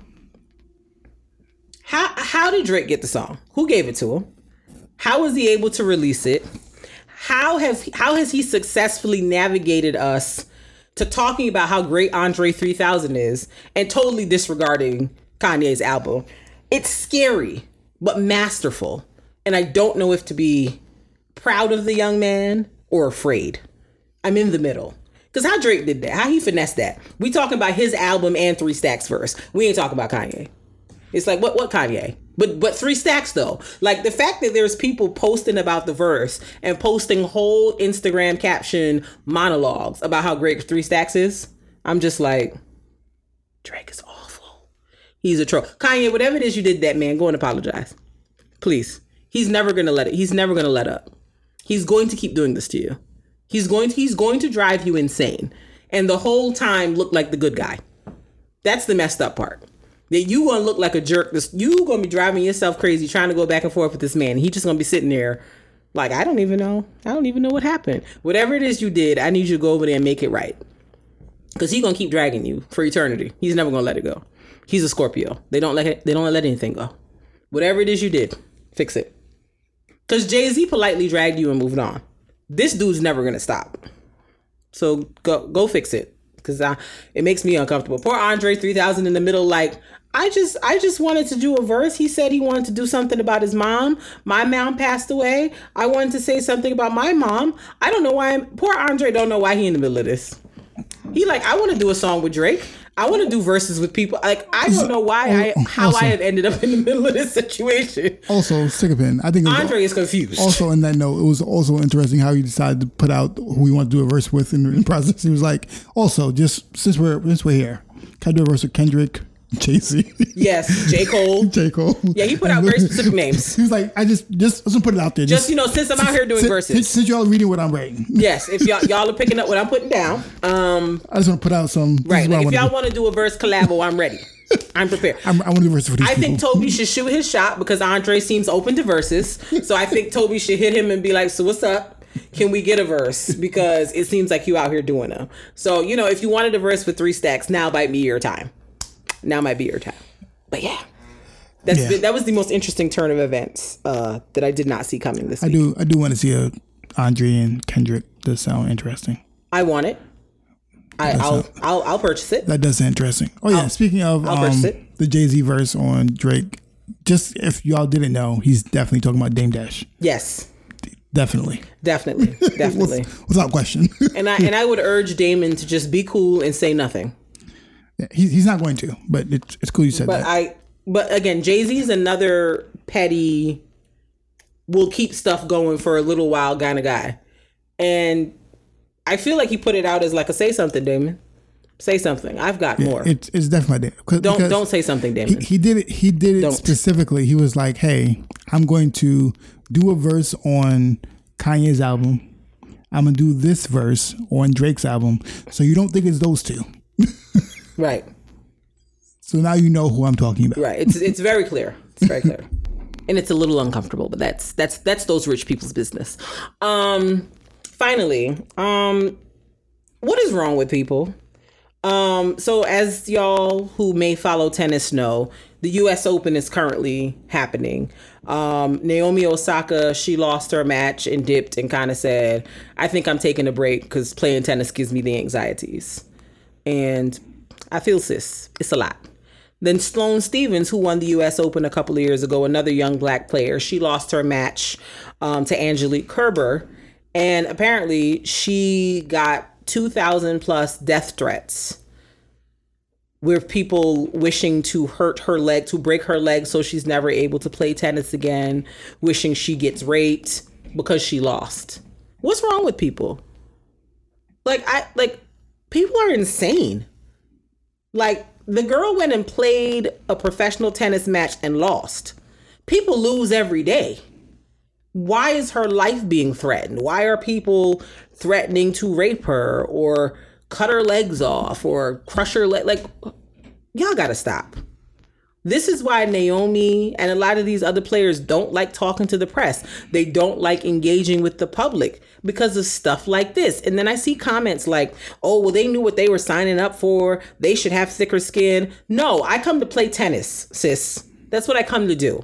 How did Drake get the song? Who gave it to him? How was he able to release it? How has he successfully navigated us to talking about how great Andre 3000 is and totally disregarding Kanye's album? It's scary, but masterful. And I don't know if to be proud of the young man or afraid. I'm in the middle. Because how Drake did that, how he finessed that. We talking about his album and 3 Stacks verse. We ain't talking about Kanye. It's like, what Kanye? But 3 Stacks, though. Like, the fact that there's people posting about the verse and posting whole Instagram caption monologues about how great 3 Stacks is, I'm just like, Drake is awful. He's a troll. Kanye, whatever it is you did that, man, go and apologize. Please. He's never going to let it. He's never going to let up. He's going to keep doing this to you. He's going to drive you insane. And the whole time look like the good guy. That's the messed up part. That you gonna look like a jerk. You gonna be driving yourself crazy trying to go back and forth with this man. He just gonna be sitting there like, I don't even know what happened. Whatever it is you did, I need you to go over there and make it right. Because he's gonna keep dragging you for eternity. He's never gonna let it go. He's a Scorpio. They don't let anything go. Whatever it is you did, fix it. Because Jay-Z politely dragged you and moved on. This dude's never gonna stop. So go fix it, because it makes me uncomfortable. Poor Andre 3000 in the middle, like, I just wanted to do a verse. He said he wanted to do something about his mom. My mom passed away. I wanted to say something about my mom. I don't know why. Poor Andre don't know why he in the middle of this. He like, I want to do a song with Drake. I want to do verses with people. Like, I don't know why I have ended up in the middle of this situation. Also, stick a pin. I think Andre is confused. Also, in that note, it was also interesting how he decided to put out who he wanted to do a verse with in the process. He was like, also, just since we're here, can I do a verse with Kendrick? Jay-Z. Yes, J. Cole. Yeah, he put out very specific names. He was like, I just put it out there. Since I'm out here doing verses. Since y'all reading what I'm writing. Yes, if y'all are picking up what I'm putting down. I just want to put out some. Right, like if y'all want to do a verse collabo, I'm ready. I'm prepared. I want to do verse for these people. I think Toby should shoot his shot because Andre seems open to verses. So I think Toby should hit him and be like, so what's up? Can we get a verse? Because it seems like you out here doing them. So, if you wanted a verse with 3 stacks, now might be your time. Now might be your time. But yeah. That was the most interesting turn of events that I did not see coming this week. I do want to see a Andre and Kendrick. That sound interesting. I want it. I'll purchase it. That does sound interesting. Oh yeah, speaking of the Jay-Z verse on Drake, just if y'all didn't know, he's definitely talking about Dame Dash. Yes. Definitely. Without question. And I would urge Damon to just be cool and say nothing. He's not going to, but it's cool you said that. But again, Jay-Z is another petty, will keep stuff going for a little while kind of guy. And I feel like he put it out as like a say something, Damon. Say something. I've got more. It's definitely Damon. Don't say something, Damon. He did it. He did it specifically. He was like, hey, I'm going to do a verse on Kanye's album. I'm going to do this verse on Drake's album. So you don't think it's those two. Right. So now you know who I'm talking about. Right. It's very clear. It's very clear. And it's a little uncomfortable, but that's those rich people's business. Finally, what is wrong with people? So as y'all who may follow tennis know, the US Open is currently happening. Naomi Osaka, she lost her match and dipped and kind of said, I think I'm taking a break because playing tennis gives me the anxieties. And I feel sis. It's a lot. Then Sloane Stephens, who won the U.S. Open a couple of years ago, another young black player, she lost her match to Angelique Kerber. And apparently she got 2,000 plus death threats with people wishing to hurt her leg, to break her leg so she's never able to play tennis again, wishing she gets raped because she lost. What's wrong with people? People are insane. Like, the girl went and played a professional tennis match and lost. People lose every day. Why is her life being threatened? Why are people threatening to rape her or cut her legs off or crush her leg? Like, y'all gotta stop. This is why Naomi and a lot of these other players don't like talking to the press. They don't like engaging with the public because of stuff like this. And then I see comments like, oh, well, they knew what they were signing up for. They should have thicker skin. No, I come to play tennis, sis. That's what I come to do.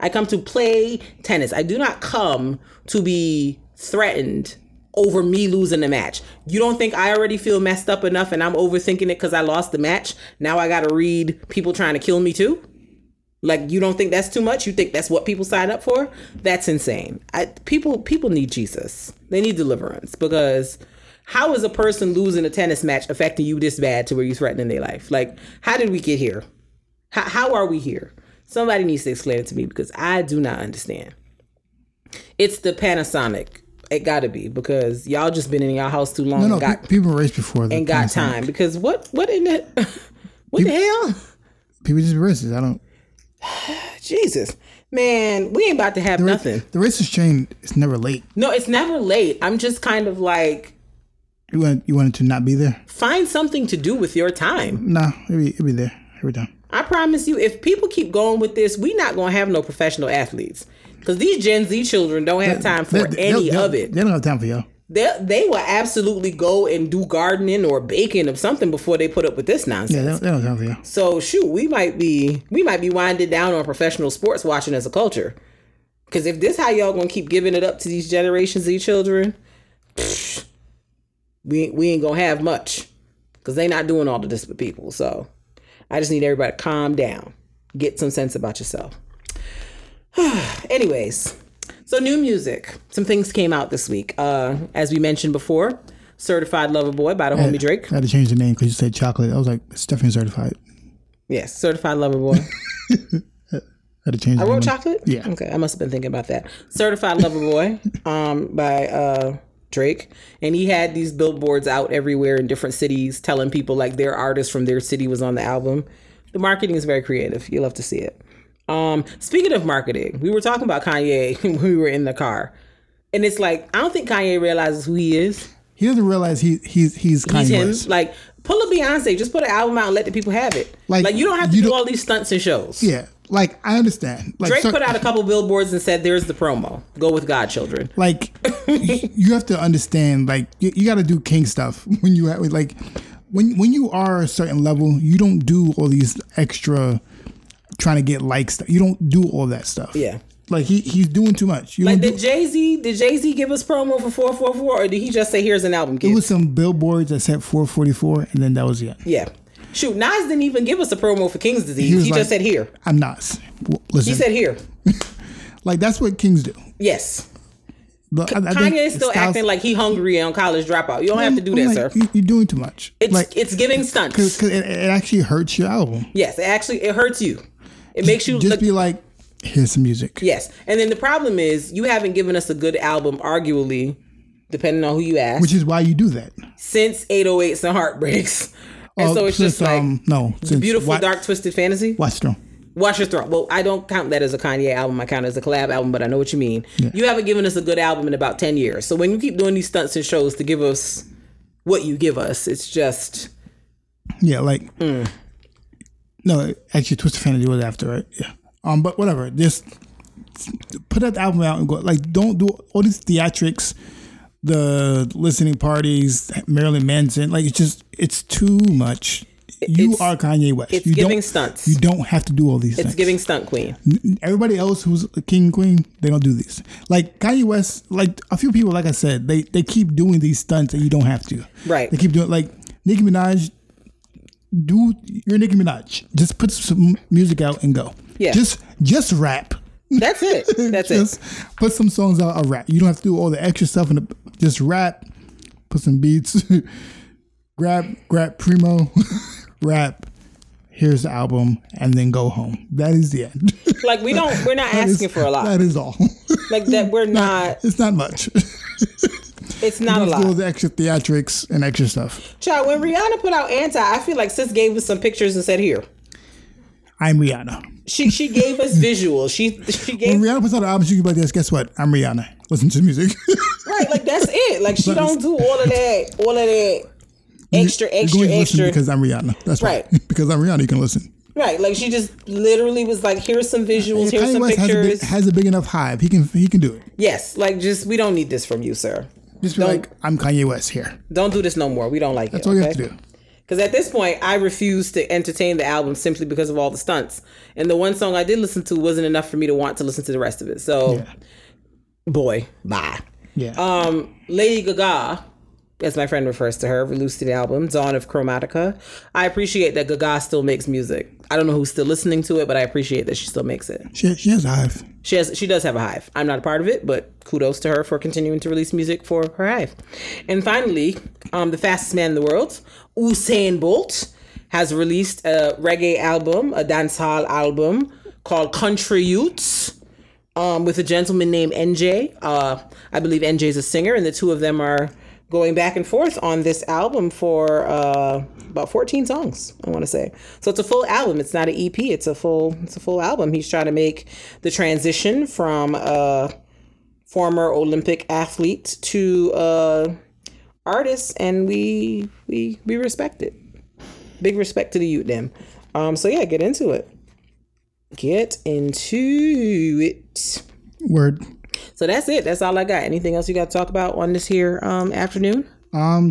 I come to play tennis. I do not come to be threatened over me losing the match. You don't think I already feel messed up enough and I'm overthinking it because I lost the match? Now I got to read people trying to kill me too? Like, you don't think that's too much? You think that's what people sign up for? That's insane. People need Jesus. They need deliverance, because how is a person losing a tennis match affecting you this bad to where you're threatening their life? Like, how did we get here? How are we here? Somebody needs to explain it to me, because I do not understand. It's the Panasonic. It gotta be, because y'all just been in y'all house too long. No, people raced before and got time. Because what in the what people, the hell? People just racist. I don't. Jesus, man, we ain't about to have nothing. The racist train is never late. No, it's never late. I'm just kind of like, you wanted to not be there. Find something to do with your time. No, it'll be there every time. I promise you, if people keep going with this, we not gonna have no professional athletes. Because these Gen Z children don't have time for any of it. They don't have time for y'all. They will absolutely go and do gardening or baking or something before they put up with this nonsense. Yeah, they don't have time for y'all. So shoot, we might be winded down on professional sports watching as a culture. Because if this how y'all gonna keep giving it up to these Generation Z children, psh, we ain't gonna have much, because they not doing all of this for people. So I just need everybody to calm down. Get some sense about yourself. Anyways, so new music. Some things came out this week. As we mentioned before, Certified Lover Boy by the homie Drake. I had to change the name because you said chocolate. I was like, it's definitely Certified. Yes, Certified Lover Boy. I had to change the name. I wrote chocolate? Yeah. Okay, I must have been thinking about that. Certified Lover Boy by Drake. And he had these billboards out everywhere in different cities telling people like their artist from their city was on the album. The marketing is very creative. You'll love to see it. Speaking of marketing, we were talking about Kanye when we were in the car. And it's like, I don't think Kanye realizes who he is. He doesn't realize he's Kanye. He's him. West. Like, pull a Beyonce. Just put an album out and let the people have it. Like you don't have to do all these stunts and shows. Yeah. Like, I understand. Like, Drake put out a couple billboards and said, there's the promo. Go with God, children. Like, you have to understand, like, you got to do king stuff. When you like, when you are a certain level, you don't do all these extra trying to get likes. You don't do all that stuff. Yeah. Like, he's doing too much. You like, did Jay-Z give us promo for 444? Or did he just say, here's an album, kids? It was some billboards that said 444, and then that was it. Yeah. Shoot, Nas didn't even give us a promo for King's Disease. He like, just said, here. I'm Nas. Listen. He said, here. Like, that's what Kings do. Yes. But Kanye is still acting like he hungry on College Dropout. You don't have to do that, like, sir. You're doing too much. It's giving stunts. Because it actually hurts your album. Yes, it hurts you. It makes you... Just be like, here's some music. Yes. And then the problem is, you haven't given us a good album, arguably, depending on who you ask. Which is why you do that. Since 808s and Heartbreaks. And so it's just like Beautiful Dark Twisted Fantasy. Watch Your Throne. Well, I don't count that as a Kanye album. I count it as a collab album, but I know what you mean. Yeah. You haven't given us a good album in about 10 years. So when you keep doing these stunts and shows to give us what you give us, it's just... Yeah, like... Mm. No, actually, Twisted Fantasy was after, right? Yeah. But whatever. Just put that album out and go... Like, don't do all these theatrics... The listening parties, Marilyn Manson, like it's too much. You are Kanye West. It's giving stunts. You don't have to do all these things. It's giving stunt queen. Everybody else who's a king queen, they don't do these. Like Kanye West, like a few people, like I said, they keep doing these stunts and you don't have to. Right. They keep doing like Nicki Minaj. You're Nicki Minaj. Just put some music out and go. Yeah. Just rap. That's it. That's just it. Put some songs out and rap. You don't have to do all the extra stuff and just rap. Put some beats. grab Primo. Rap. Here's the album, and then go home. That is the end. Like we're not asking for a lot. That is all. Like that we're not. It's not much. It's not a lot. All the extra theatrics and extra stuff. Child, when Rihanna put out Anti, I feel like sis gave us some pictures and said, "Here, I'm Rihanna." She gave us visuals. She gave. When Rihanna puts out an album, she can be like this. Guess what? I'm Rihanna. Listen to music. Right, like that's it. Like she don't do all of that extra. Because I'm Rihanna. That's right. Why. Because I'm Rihanna, you can listen. Right, like she just literally was like, "Here's some visuals. Here's Kanye some West pictures." Has a big enough hive. He can do it. Yes, like just we don't need this from you, sir. Just be like, I'm Kanye West here. Don't do this no more. We don't like that's it. That's all you have to do. Because at this point, I refuse to entertain the album simply because of all the stunts. And the one song I did listen to wasn't enough for me to want to listen to the rest of it. So, Boy, bye. Yeah. Lady Gaga, as my friend refers to her, released the album, Dawn of Chromatica. I appreciate that Gaga still makes music. I don't know who's still listening to it, but I appreciate that she still makes it. She has a hive. She does have a hive. I'm not a part of it, but kudos to her for continuing to release music for her hive. And finally, the fastest man in the world, Usain Bolt, has released a reggae album, a dancehall album called Country Youths, with a gentleman named NJ. I believe NJ is a singer, and the two of them are going back and forth on this album for about 14 songs, I want to say. So it's a full album. It's not an EP. It's a full album. He's trying to make the transition from a former Olympic athlete to artist, and we respect it. Big respect to the youth them. So yeah, get into it. Word. So that's it. That's all I got. Anything else you got to talk about on this here afternoon?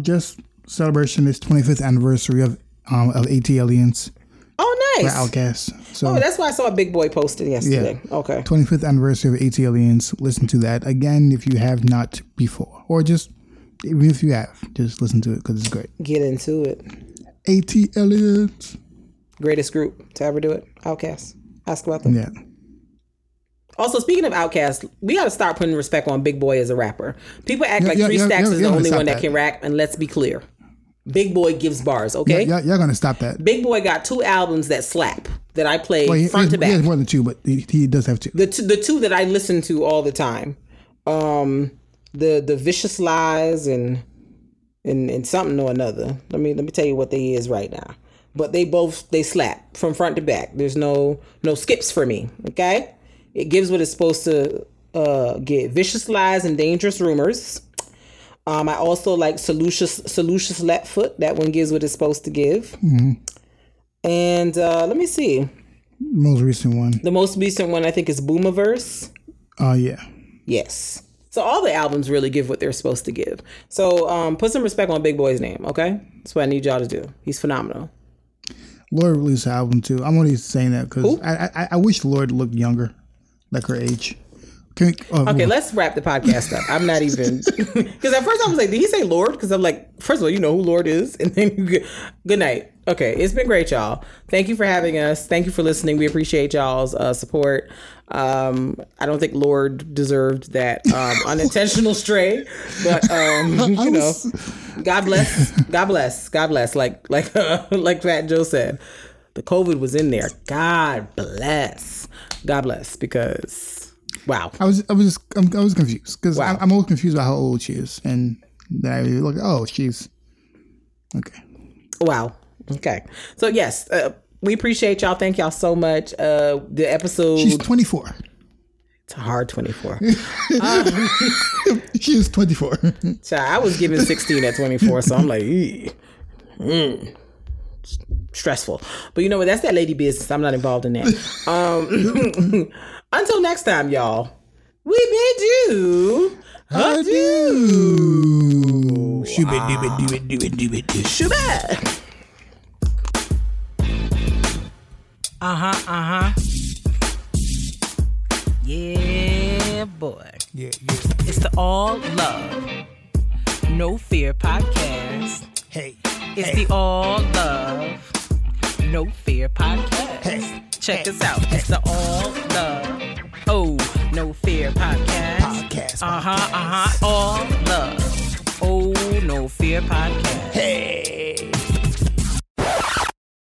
Just celebration this 25th anniversary of ATLiens. Oh, nice. For Outkast. So, that's why I saw a Big Boy posted yesterday. Yeah. Okay. 25th anniversary of ATLiens. Listen to that again if you have not before, or just Even if you have, just listen to it because it's great. Get into it. ATLiens. Greatest group to ever do it. Outkast. Ask about them. Yeah. Also, speaking of Outkast, we got to start putting respect on Big Boy as a rapper. People act like Three Stacks is the only one that can rap, and let's be clear. Big Boy gives bars, okay? Y'all going to stop that. Big Boy got two albums that slap, that I play front to back. He has more than two, but he does have two. The two that I listen to all the time. The Vicious Lies and something or another. Let me tell you what they is right now. But they both slap from front to back. There's no skips for me, okay? It gives what it's supposed to get. Vicious Lies and Dangerous Rumors. I also like Solucious Letfoot. That one gives what it's supposed to give. Mm-hmm. And let me see. Most recent one. The most recent one I think is Boomaverse. Oh, yeah. Yes. So all the albums really give what they're supposed to give. So put some respect on Big Boy's name, okay? That's what I need y'all to do. He's phenomenal. Lord released an album too. I'm only saying that because I wish Lord looked younger, like her age. Okay, let's wrap the podcast up. I'm not even, because at first I was like, did he say Lord? Because I'm like, first of all, you know who Lord is, and then good night. Okay, it's been great, y'all. Thank you for having us. Thank you for listening. We appreciate y'all's support. I don't think Lord deserved that unintentional stray, but you know, God bless. Like Fat Joe said, the COVID was in there. God bless, because. Wow, I was confused because I'm always confused about how old she is, and then I look. Oh, she's okay. Wow. Okay. So yes, we appreciate y'all. Thank y'all so much. The episode. She's 24. It's a hard 24. She is 24. Child, I was given 16 at 24, so I'm like, stressful. But you know what? That's that lady business. I'm not involved in that. Until next time, y'all, we bid you adieu. Shoo-ba-doo-ba-doo-ba-doo-ba-doo-ba-doo. Shoo-ba. Uh-huh. Yeah, boy. Yeah. It's the All Love, No Fear podcast. Hey. It's the All Love, No Fear podcast. Hey. Check us out. It's the All Love, Oh, No Fear podcast. All Love, Oh, No Fear podcast.